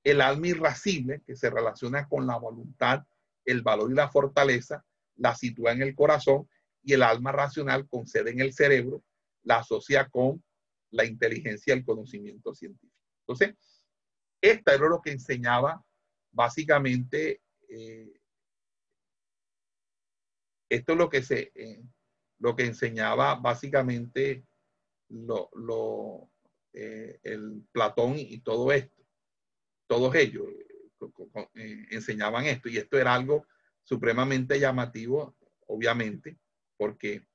El alma irascible, que se relaciona con la voluntad, el valor y la fortaleza, la sitúa en el corazón, y el alma racional con sede en el cerebro, la asocia con la inteligencia y el conocimiento científico. Entonces, esta era lo que enseñaba básicamente, esto es lo que enseñaba básicamente el Platón y todo esto. Todos ellos enseñaban esto, y esto era algo supremamente llamativo, obviamente, porque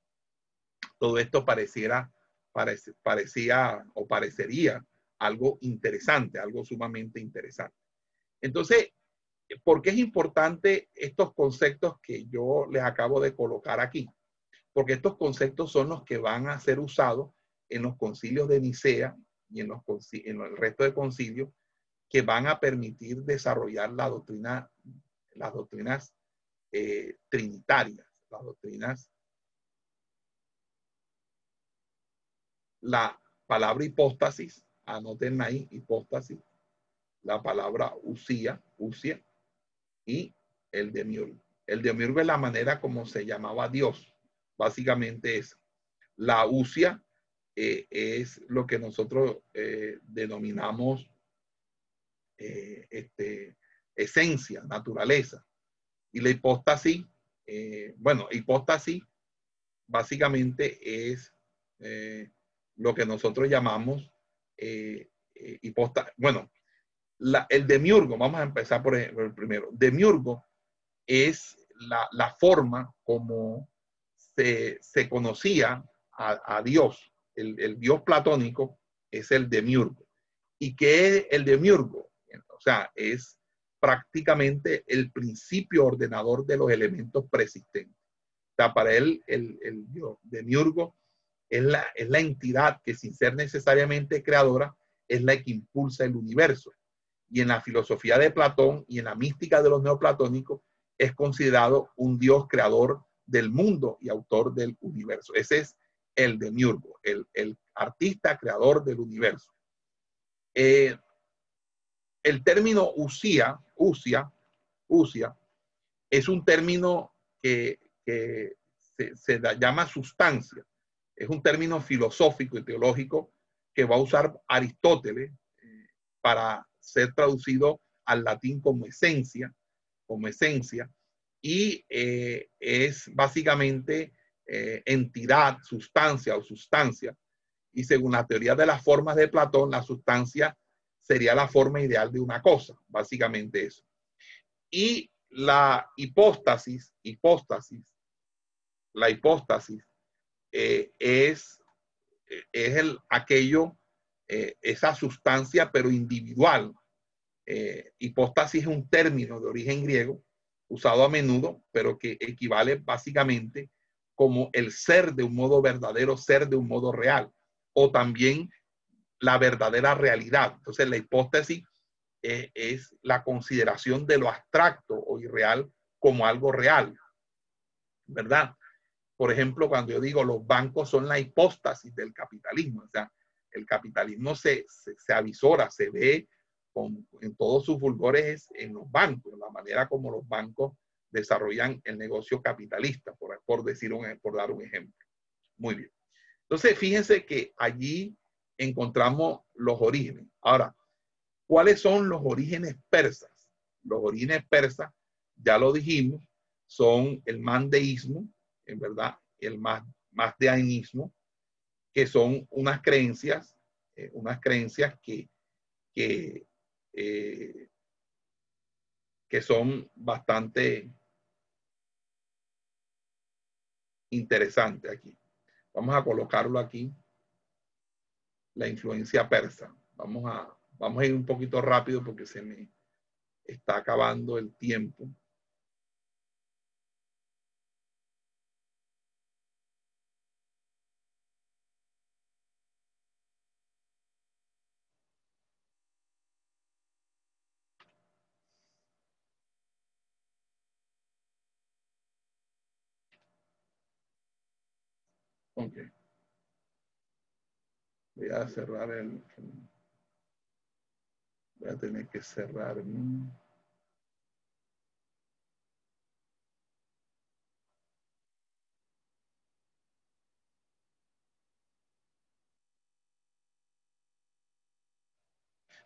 todo esto parecería algo interesante, algo sumamente interesante. Entonces, ¿por qué es importante estos conceptos que yo les acabo de colocar aquí? Porque estos conceptos son los que van a ser usados en los concilios de Nicea y en el resto de concilios, que van a permitir desarrollar la doctrina, las doctrinas trinitarias, las doctrinas, la palabra hipóstasis, anoten ahí, hipóstasis, la palabra usía, y el demiurgo. El demiurgo es la manera como se llamaba Dios, básicamente es. La usía es lo que nosotros denominamos esencia, naturaleza. Y la hipóstasis, hipóstasis básicamente es lo que nosotros llamamos el demiurgo. Vamos a empezar por el primero. Demiurgo es la forma como se conocía a Dios. El Dios platónico es el demiurgo. ¿Y qué es el demiurgo? O sea, es prácticamente el principio ordenador de los elementos preexistentes. O sea, para él, el Dios demiurgo es la entidad que, sin ser necesariamente creadora, es la que impulsa el universo. Y en la filosofía de Platón y en la mística de los neoplatónicos es considerado un Dios creador del mundo y autor del universo. Ese es el demiurgo, el artista creador del universo. El término usia, es un término que se llama sustancia. Es un término filosófico y teológico que va a usar Aristóteles para ser traducido al latín como esencia, y es básicamente entidad, sustancia o sustancia. Y según la teoría de las formas de Platón, la sustancia sería la forma ideal de una cosa, básicamente eso. Y la hipóstasis, es esa sustancia, pero individual. Hipóstasis es un término de origen griego, usado a menudo, pero que equivale básicamente como el ser de un modo verdadero, ser de un modo real, o también la verdadera realidad. Entonces, la hipóstasis es la consideración de lo abstracto o irreal como algo real, ¿verdad? Por ejemplo, cuando yo digo los bancos son la hipóstasis del capitalismo, o sea, el capitalismo se avisora, se ve en todos sus fulgores en los bancos, la manera como los bancos desarrollan el negocio capitalista, por dar un ejemplo. Muy bien. Entonces, fíjense que allí encontramos los orígenes. Ahora, ¿cuáles son los orígenes persas? Los orígenes persas, ya lo dijimos, son el mandeísmo, en verdad, el mazdeísmo, que son unas creencias que son bastante interesantes aquí. Vamos a colocarlo aquí, la influencia persa. Vamos a ir un poquito rápido porque está acabando el tiempo. Ok. Voy a cerrar el... Voy a tener que cerrar.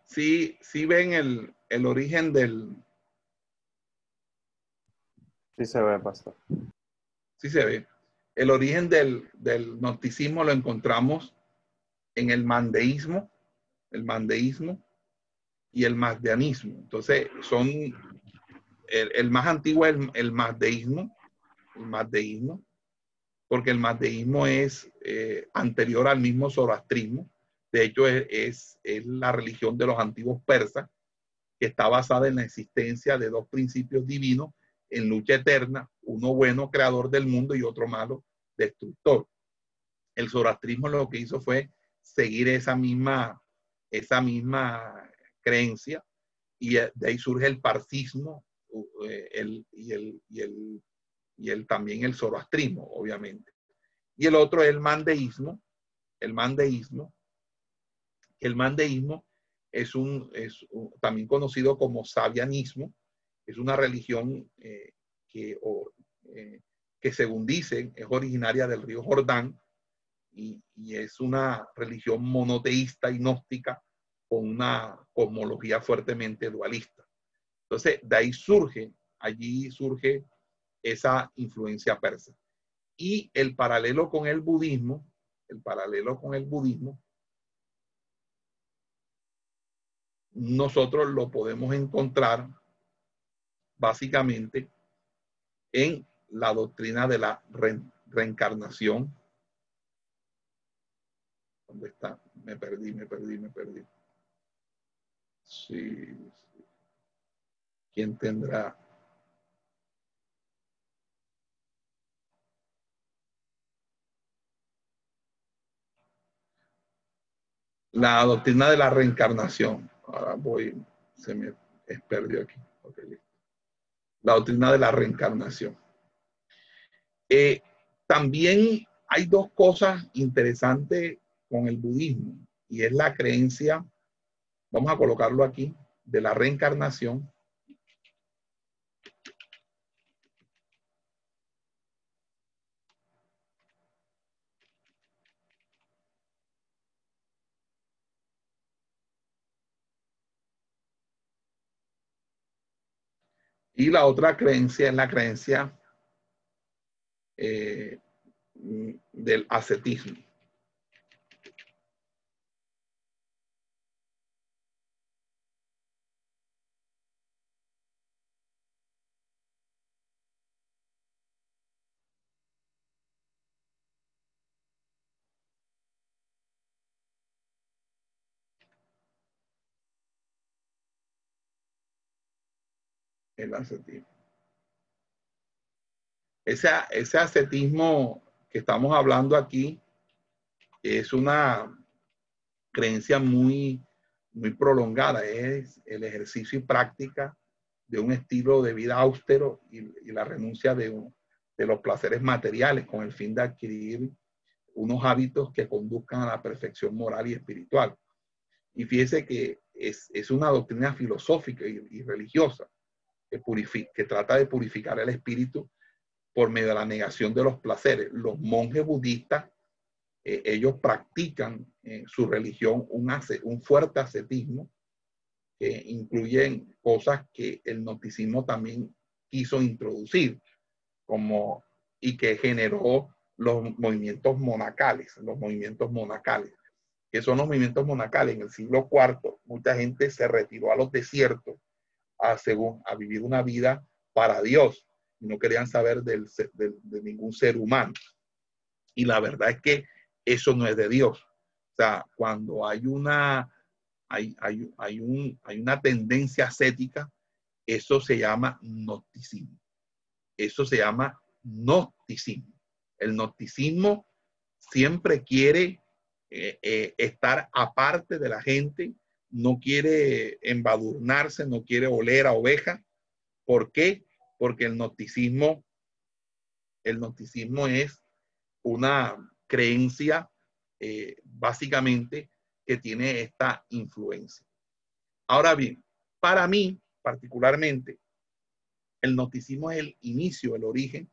Sí, sí ven el origen del... Sí se ve, pastor. Sí se ve. El origen del gnosticismo lo encontramos en el mandeísmo y el mazdeanismo. Entonces, son el más antiguo es el mazdeísmo, porque el mazdeísmo es anterior al mismo zoroastrismo. De hecho, es la religión de los antiguos persas, que está basada en la existencia de dos principios divinos en lucha eterna, uno bueno, creador del mundo, y otro malo, destructor. El zoroastrismo lo que hizo fue seguir esa misma creencia, y de ahí surge el parsismo también el zoroastrismo, obviamente. Y el otro es el mandeísmo. El mandeísmo es también conocido como sabianismo. Es una religión que según dicen es originaria del río Jordán, y es una religión monoteísta y gnóstica con una cosmología fuertemente dualista. Entonces, de ahí surge esa influencia persa. Y el paralelo con el budismo, nosotros lo podemos encontrar básicamente en la doctrina de la reencarnación. ¿Dónde está? Me perdí. Sí. ¿Quién tendrá? La doctrina de la reencarnación. Ahora voy, se me perdió aquí. Okay, listo. La doctrina de la reencarnación. También hay dos cosas interesantes con el budismo, y es la creencia, vamos a colocarlo aquí, de la reencarnación. Y la otra creencia es la creencia del ascetismo. El ascetismo. Ese ascetismo que estamos hablando aquí es una creencia muy, muy prolongada. Es el ejercicio y práctica de un estilo de vida austero y la renuncia de los placeres materiales con el fin de adquirir unos hábitos que conduzcan a la perfección moral y espiritual. Y fíjese que es una doctrina filosófica y religiosa. Que trata de purificar el espíritu por medio de la negación de los placeres. Los monjes budistas, ellos practican en su religión un fuerte ascetismo que incluyen cosas que el gnosticismo también quiso introducir, y que generó los movimientos monacales. ¿Qué son los movimientos monacales? En el siglo IV, mucha gente se retiró a los desiertos a vivir una vida para Dios, y no querían saber de ningún ser humano. Y la verdad es que eso no es de Dios. O sea, cuando hay una tendencia ascética, Eso se llama gnosticismo. Eso se llama gnosticismo. El gnosticismo siempre quiere estar aparte de la gente, no quiere embadurnarse, no quiere oler a oveja. ¿Por qué? Porque el gnosticismo es una creencia básicamente que tiene esta influencia. Ahora bien, para mí particularmente, el gnosticismo es el inicio, el origen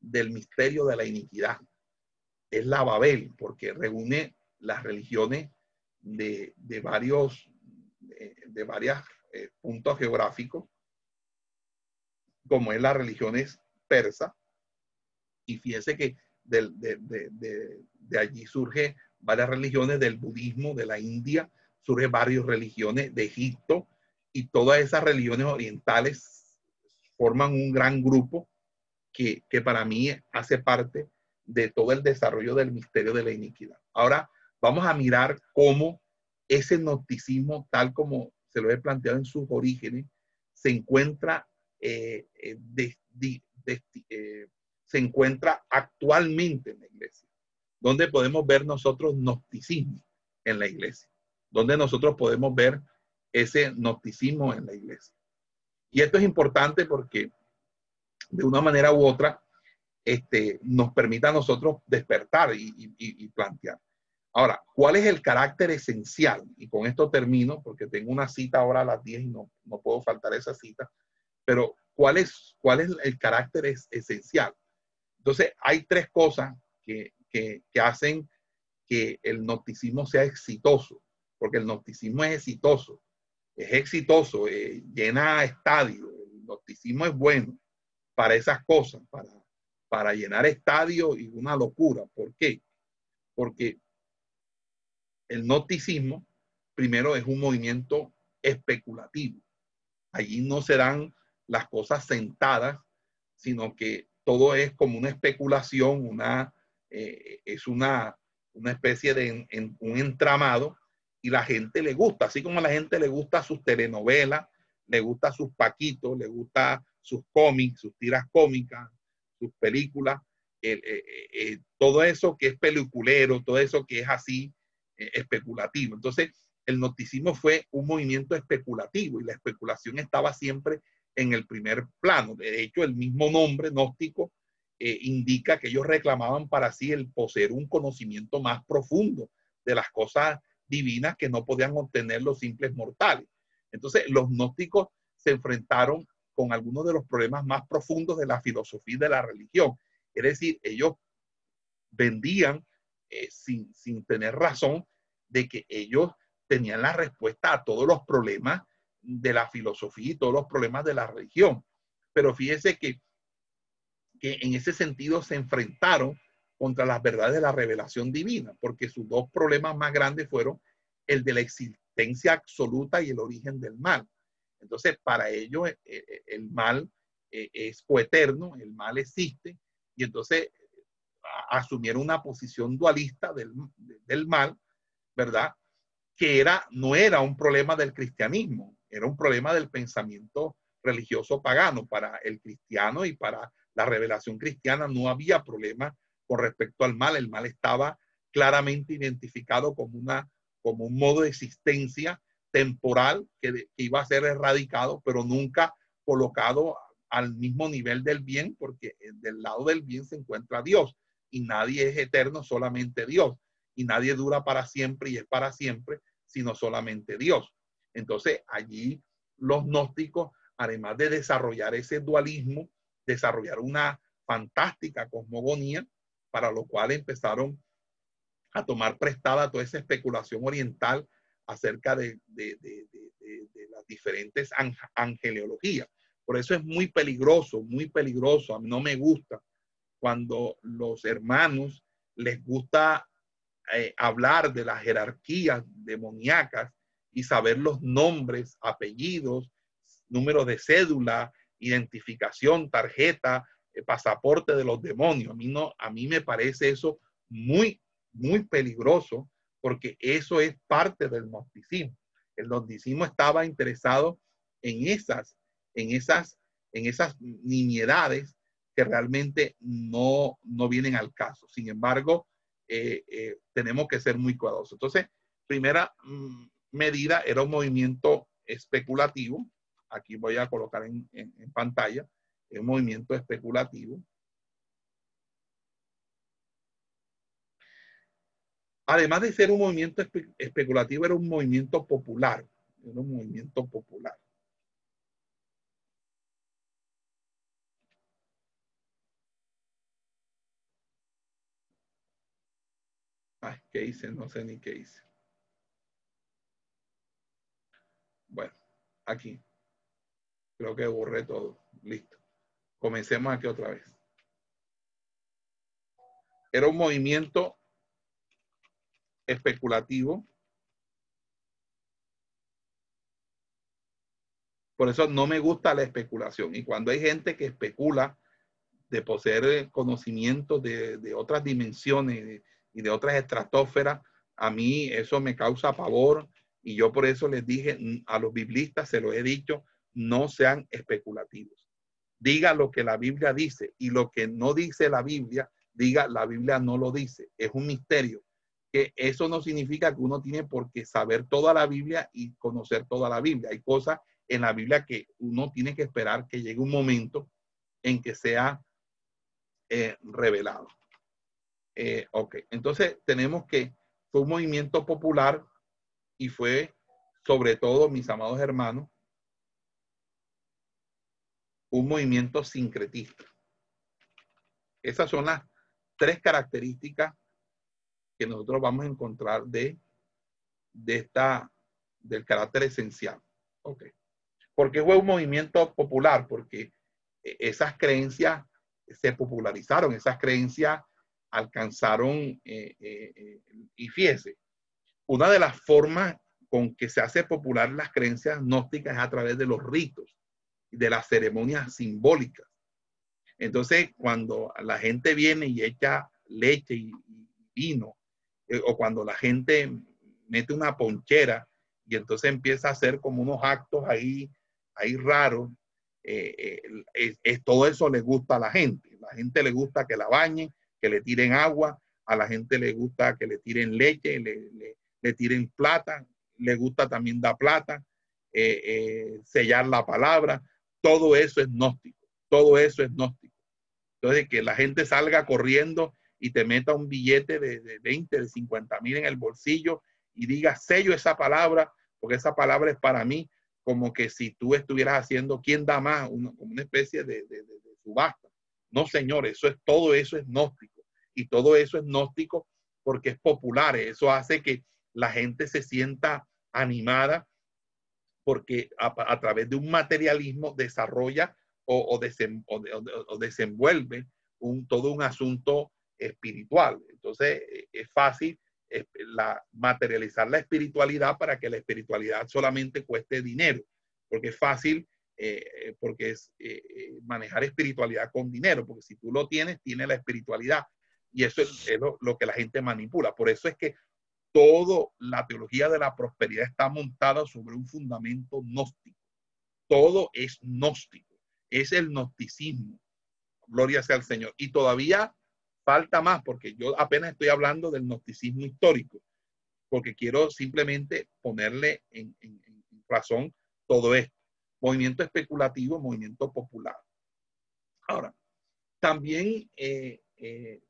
del misterio de la iniquidad. Es la Babel, porque reúne las religiones de varios puntos geográficos, como es las religiones persas. Y fíjense que de allí surge varias religiones del budismo, de la India, surge varias religiones de Egipto, y todas esas religiones orientales forman un gran grupo que para mí hace parte de todo el desarrollo del misterio de la iniquidad. Ahora vamos a mirar cómo ese gnosticismo, tal como se lo he planteado en sus orígenes, se encuentra actualmente en la iglesia. ¿Dónde podemos ver nosotros gnosticismo en la iglesia? ¿Dónde nosotros podemos ver ese gnosticismo en la iglesia? Y esto es importante porque de una manera u otra nos permite a nosotros despertar y plantear. Ahora, ¿cuál es el carácter esencial? Y con esto termino porque tengo una cita ahora a las 10 y no puedo faltar esa cita. Pero ¿cuál es el carácter esencial? Entonces, hay tres cosas que hacen que el gnosticismo sea exitoso. Porque el gnosticismo es exitoso. Es exitoso, llena estadios. El gnosticismo es bueno para esas cosas, para llenar estadios y una locura. ¿Por qué? Porque el gnosticismo, primero, es un movimiento especulativo. Allí no se dan las cosas sentadas, sino que todo es como una especulación, es una especie de un entramado, y la gente le gusta, así como a la gente le gusta sus telenovelas, le gusta sus paquitos, le gusta sus cómics, sus tiras cómicas, sus películas, todo eso que es peliculero, todo eso que es así, especulativo. Entonces, el gnosticismo fue un movimiento especulativo y la especulación estaba siempre en el primer plano. De hecho, el mismo nombre gnóstico indica que ellos reclamaban para sí el poseer un conocimiento más profundo de las cosas divinas que no podían obtener los simples mortales. Entonces, los gnósticos se enfrentaron con algunos de los problemas más profundos de la filosofía y de la religión. Es decir, ellos vendían sin tener razón de que ellos tenían la respuesta a todos los problemas de la filosofía y todos los problemas de la religión. Pero fíjese que en ese sentido se enfrentaron contra las verdades de la revelación divina, porque sus dos problemas más grandes fueron el de la existencia absoluta y el origen del mal. Entonces, para ellos el mal es coeterno, el mal existe, y entonces asumieron una posición dualista del mal, ¿verdad? Que no era un problema del cristianismo, era un problema del pensamiento religioso pagano. Para el cristiano y para la revelación cristiana no había problema con respecto al mal. El mal estaba claramente identificado como un modo de existencia temporal que iba a ser erradicado, pero nunca colocado al mismo nivel del bien, porque del lado del bien se encuentra Dios. Y nadie es eterno, solamente Dios. Y nadie dura para siempre y es para siempre, sino solamente Dios. Entonces, allí los gnósticos, además de desarrollar ese dualismo, desarrollaron una fantástica cosmogonía, para lo cual empezaron a tomar prestada toda esa especulación oriental acerca de las diferentes angeleologías. Por eso es muy peligroso, muy peligroso. A mí no me gusta cuando los hermanos les gusta hablar de las jerarquías demoníacas y saber los nombres, apellidos, números de cédula, identificación, tarjeta, pasaporte de los demonios. A mí me parece eso muy, muy peligroso, porque eso es parte del gnosticismo. El gnosticismo estaba interesado en esas en esas nimiedades que realmente no vienen al caso. Sin embargo, tenemos que ser muy cuidadosos. Entonces, primera medida era un movimiento especulativo. Aquí voy a colocar en pantalla un movimiento especulativo. Además de ser un movimiento especulativo, era un movimiento popular. Ay, ¿qué hice? No sé ni qué hice. Bueno, aquí. Creo que borré todo. Listo. Comencemos aquí otra vez. Era un movimiento especulativo. Por eso no me gusta la especulación. Y cuando hay gente que especula de poseer conocimientos de otras dimensiones y de otras estratosferas, a mí eso me causa pavor. Y yo por eso les dije a los biblistas, se los he dicho, no sean especulativos. Diga lo que la Biblia dice, y lo que no dice la Biblia, diga la Biblia no lo dice. Es un misterio. Que eso no significa que uno tiene por qué saber toda la Biblia y conocer toda la Biblia. Hay cosas en la Biblia que uno tiene que esperar que llegue un momento en que sea revelado. Ok, entonces tenemos que fue un movimiento popular y fue, sobre todo, mis amados hermanos, un movimiento sincretista. Esas son las tres características que nosotros vamos a encontrar del carácter esencial. Ok. ¿Por qué fue un movimiento popular? Porque esas creencias se popularizaron, esas creencias alcanzaron, y fíjese, una de las formas con que se hace popular las creencias gnósticas es a través de los ritos, de las ceremonias simbólicas. Entonces, cuando la gente viene y echa leche y vino, o cuando la gente mete una ponchera y entonces empieza a hacer como unos actos ahí raros, todo eso le gusta a la gente. A la gente le gusta que la bañen, que le tiren agua, a la gente le gusta que le tiren leche, le tiren plata, le gusta también dar plata, sellar la palabra. Todo eso es gnóstico, todo eso es gnóstico. Entonces, que la gente salga corriendo y te meta un billete de 20, de 50.000 en el bolsillo y diga, sello esa palabra, porque esa palabra es para mí, como que si tú estuvieras haciendo ¿quién da más? Como una especie de subasta. No, señor, todo eso es gnóstico. Y todo eso es gnóstico porque es popular. Eso hace que la gente se sienta animada porque a través de un materialismo desarrolla o desenvuelve todo un asunto espiritual. Entonces es fácil materializar la espiritualidad para que la espiritualidad solamente cueste dinero, porque es fácil, porque es manejar espiritualidad con dinero, porque si tú lo tienes, tienes la espiritualidad, y eso es lo que la gente manipula. Por eso es que toda la teología de la prosperidad está montada sobre un fundamento gnóstico. Todo es gnóstico, es el gnosticismo. Gloria sea al Señor. Y todavía falta más, porque yo apenas estoy hablando del gnosticismo histórico, porque quiero simplemente ponerle en razón todo esto. Movimiento especulativo, movimiento popular. Ahora, también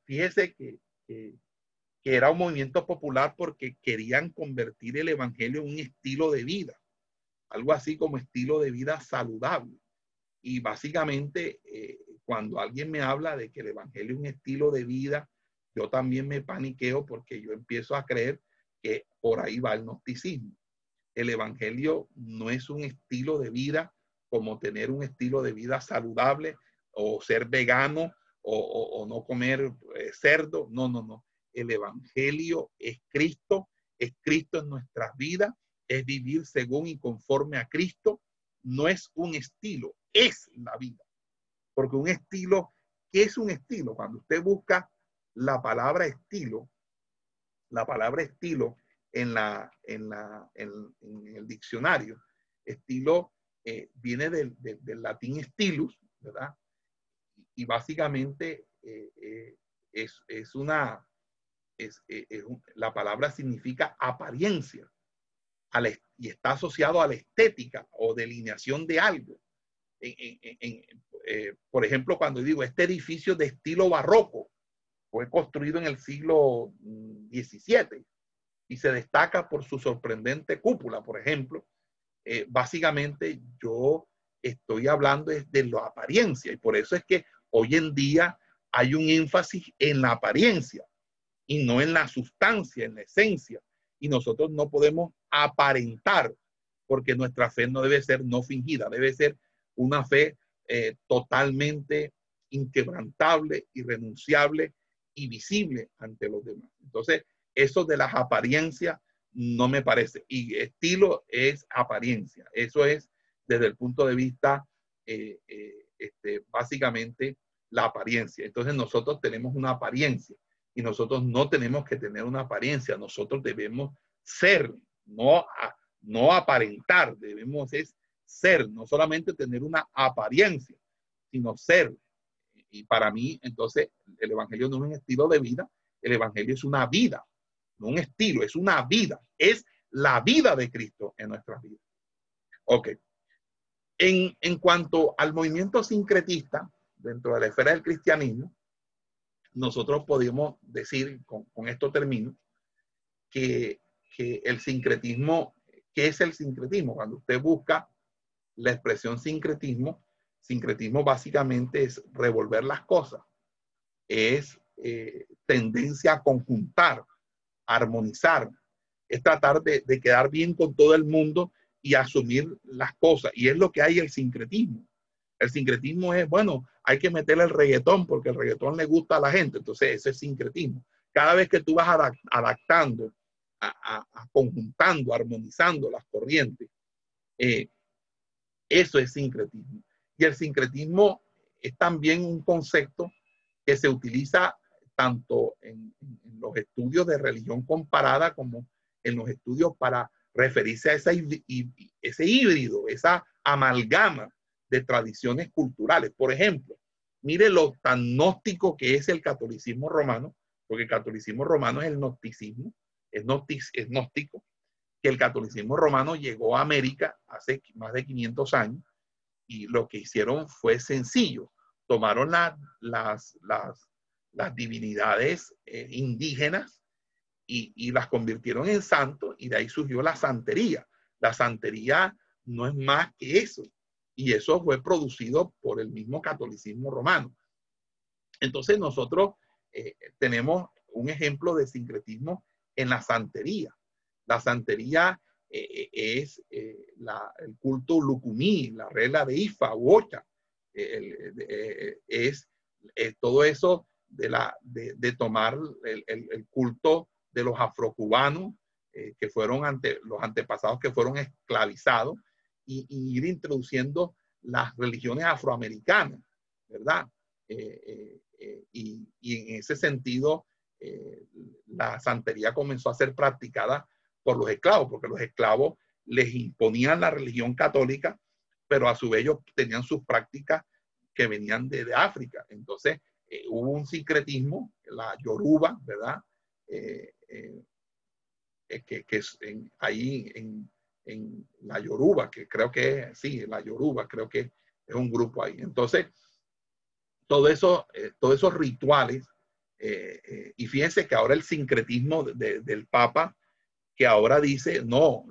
fíjese que era un movimiento popular porque querían convertir el evangelio en un estilo de vida, algo así como estilo de vida saludable. Y básicamente, cuando alguien me habla de que el evangelio es un estilo de vida, yo también me paniqueo porque yo empiezo a creer que por ahí va el gnosticismo. El evangelio no es un estilo de vida como tener un estilo de vida saludable o ser vegano o no comer cerdo. No, no, no. El evangelio es Cristo en nuestras vidas, es vivir según y conforme a Cristo. No es un estilo, es la vida. Porque un estilo, ¿qué es un estilo? Cuando usted busca la palabra estilo en el diccionario, estilo viene del latín stilus, ¿verdad? Y básicamente la palabra significa apariencia y está asociado a la estética o delineación de algo. Por ejemplo, cuando digo este edificio de estilo barroco fue construido en el siglo XVII y se destaca por su sorprendente cúpula, por ejemplo. Básicamente yo estoy hablando de la apariencia, y por eso es que hoy en día hay un énfasis en la apariencia y no en la sustancia, en la esencia. Y nosotros no podemos aparentar, porque nuestra fe no debe ser no fingida, debe ser una fe totalmente inquebrantable, irrenunciable y visible ante los demás. Entonces, eso de las apariencias no me parece. Y estilo es apariencia. Eso es desde el punto de vista, básicamente, la apariencia. Entonces, nosotros tenemos una apariencia. Y nosotros no tenemos que tener una apariencia, nosotros debemos ser, no aparentar, debemos ser, no solamente tener una apariencia, sino ser. Y para mí, entonces, el evangelio no es un estilo de vida, el evangelio es una vida, no un estilo, es una vida, es la vida de Cristo en nuestras vidas. Ok. En cuanto al movimiento sincretista, dentro de la esfera del cristianismo, nosotros podemos decir, con esto termino, que el sincretismo, ¿qué es el sincretismo? Cuando usted busca la expresión sincretismo, sincretismo básicamente es revolver las cosas, es tendencia a conjuntar, a armonizar, es tratar de quedar bien con todo el mundo y asumir las cosas, y es lo que hay en el sincretismo. El sincretismo es, bueno, hay que meterle el reggaetón porque el reggaetón le gusta a la gente. Entonces, eso es sincretismo. Cada vez que tú vas adaptando, conjuntando, armonizando las corrientes, eso es sincretismo. Y el sincretismo es también un concepto que se utiliza tanto en los estudios de religión comparada como en los estudios para referirse a ese híbrido, esa amalgama de tradiciones culturales. Por ejemplo, mire lo tan gnóstico que es el catolicismo romano, porque el catolicismo romano es el gnosticismo, es gnóstico, que el catolicismo romano llegó a América hace más de 500 años y lo que hicieron fue sencillo. Tomaron las divinidades indígenas y las convirtieron en santos, y de ahí surgió la santería. La santería no es más que eso. Y eso fue producido por el mismo catolicismo romano. Entonces nosotros tenemos un ejemplo de sincretismo en la santería. La santería es el culto lucumí, la regla de Ifa, Ocha, es todo eso de tomar el culto de los afrocubanos, que fueron los antepasados que fueron esclavizados, y ir introduciendo las religiones afroamericanas, ¿verdad? Y en ese sentido, la santería comenzó a ser practicada por los esclavos, porque los esclavos les imponían la religión católica, pero a su vez ellos tenían sus prácticas que venían de África. Entonces, hubo un sincretismo, la Yoruba, ¿verdad? En la Yoruba, que creo que sí, la Yoruba, creo que es un grupo ahí. Entonces, todos esos rituales, y fíjense que ahora el sincretismo del Papa, que ahora dice, no,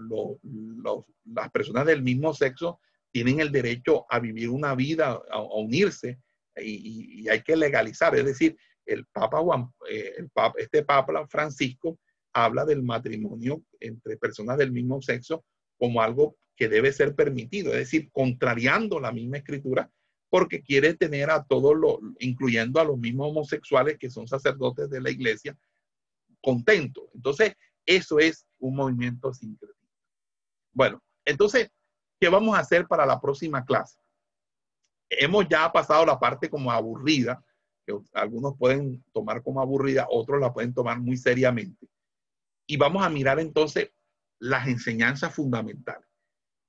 las personas del mismo sexo tienen el derecho a vivir una vida, a unirse, y hay que legalizar. Es decir, este Papa Francisco habla del matrimonio entre personas del mismo sexo como algo que debe ser permitido, es decir, contrariando la misma escritura, porque quiere tener a todos incluyendo a los mismos homosexuales que son sacerdotes de la iglesia, contentos. Entonces, eso es un movimiento sincretista. Bueno, entonces, ¿qué vamos a hacer para la próxima clase? Hemos ya pasado la parte como aburrida, que algunos pueden tomar como aburrida, otros la pueden tomar muy seriamente. Y vamos a mirar entonces las enseñanzas fundamentales.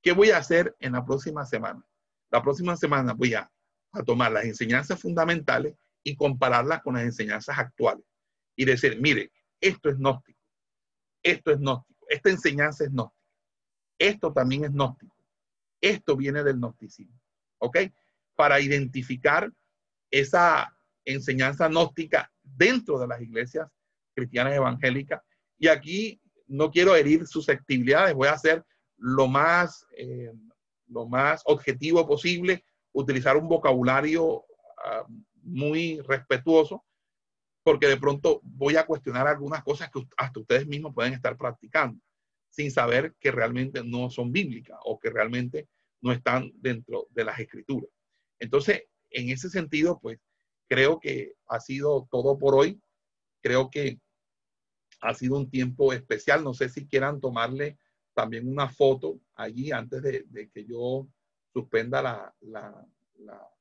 ¿Qué voy a hacer en la próxima semana? La próxima semana voy a tomar las enseñanzas fundamentales y compararlas con las enseñanzas actuales. Y decir, mire, esto es gnóstico. Esto es gnóstico. Esta enseñanza es gnóstica. Esto también es gnóstico. Esto viene del gnosticismo. ¿Ok? Para identificar esa enseñanza gnóstica dentro de las iglesias cristianas evangélicas. Y aquí no quiero herir susceptibilidades. Voy a hacer lo más objetivo posible, utilizar un vocabulario muy respetuoso, porque de pronto voy a cuestionar algunas cosas que hasta ustedes mismos pueden estar practicando, sin saber que realmente no son bíblicas o que realmente no están dentro de las escrituras. Entonces, en ese sentido, pues, creo que ha sido todo por hoy. Creo que ha sido un tiempo especial. No sé si quieran tomarle también una foto allí antes de que yo suspenda la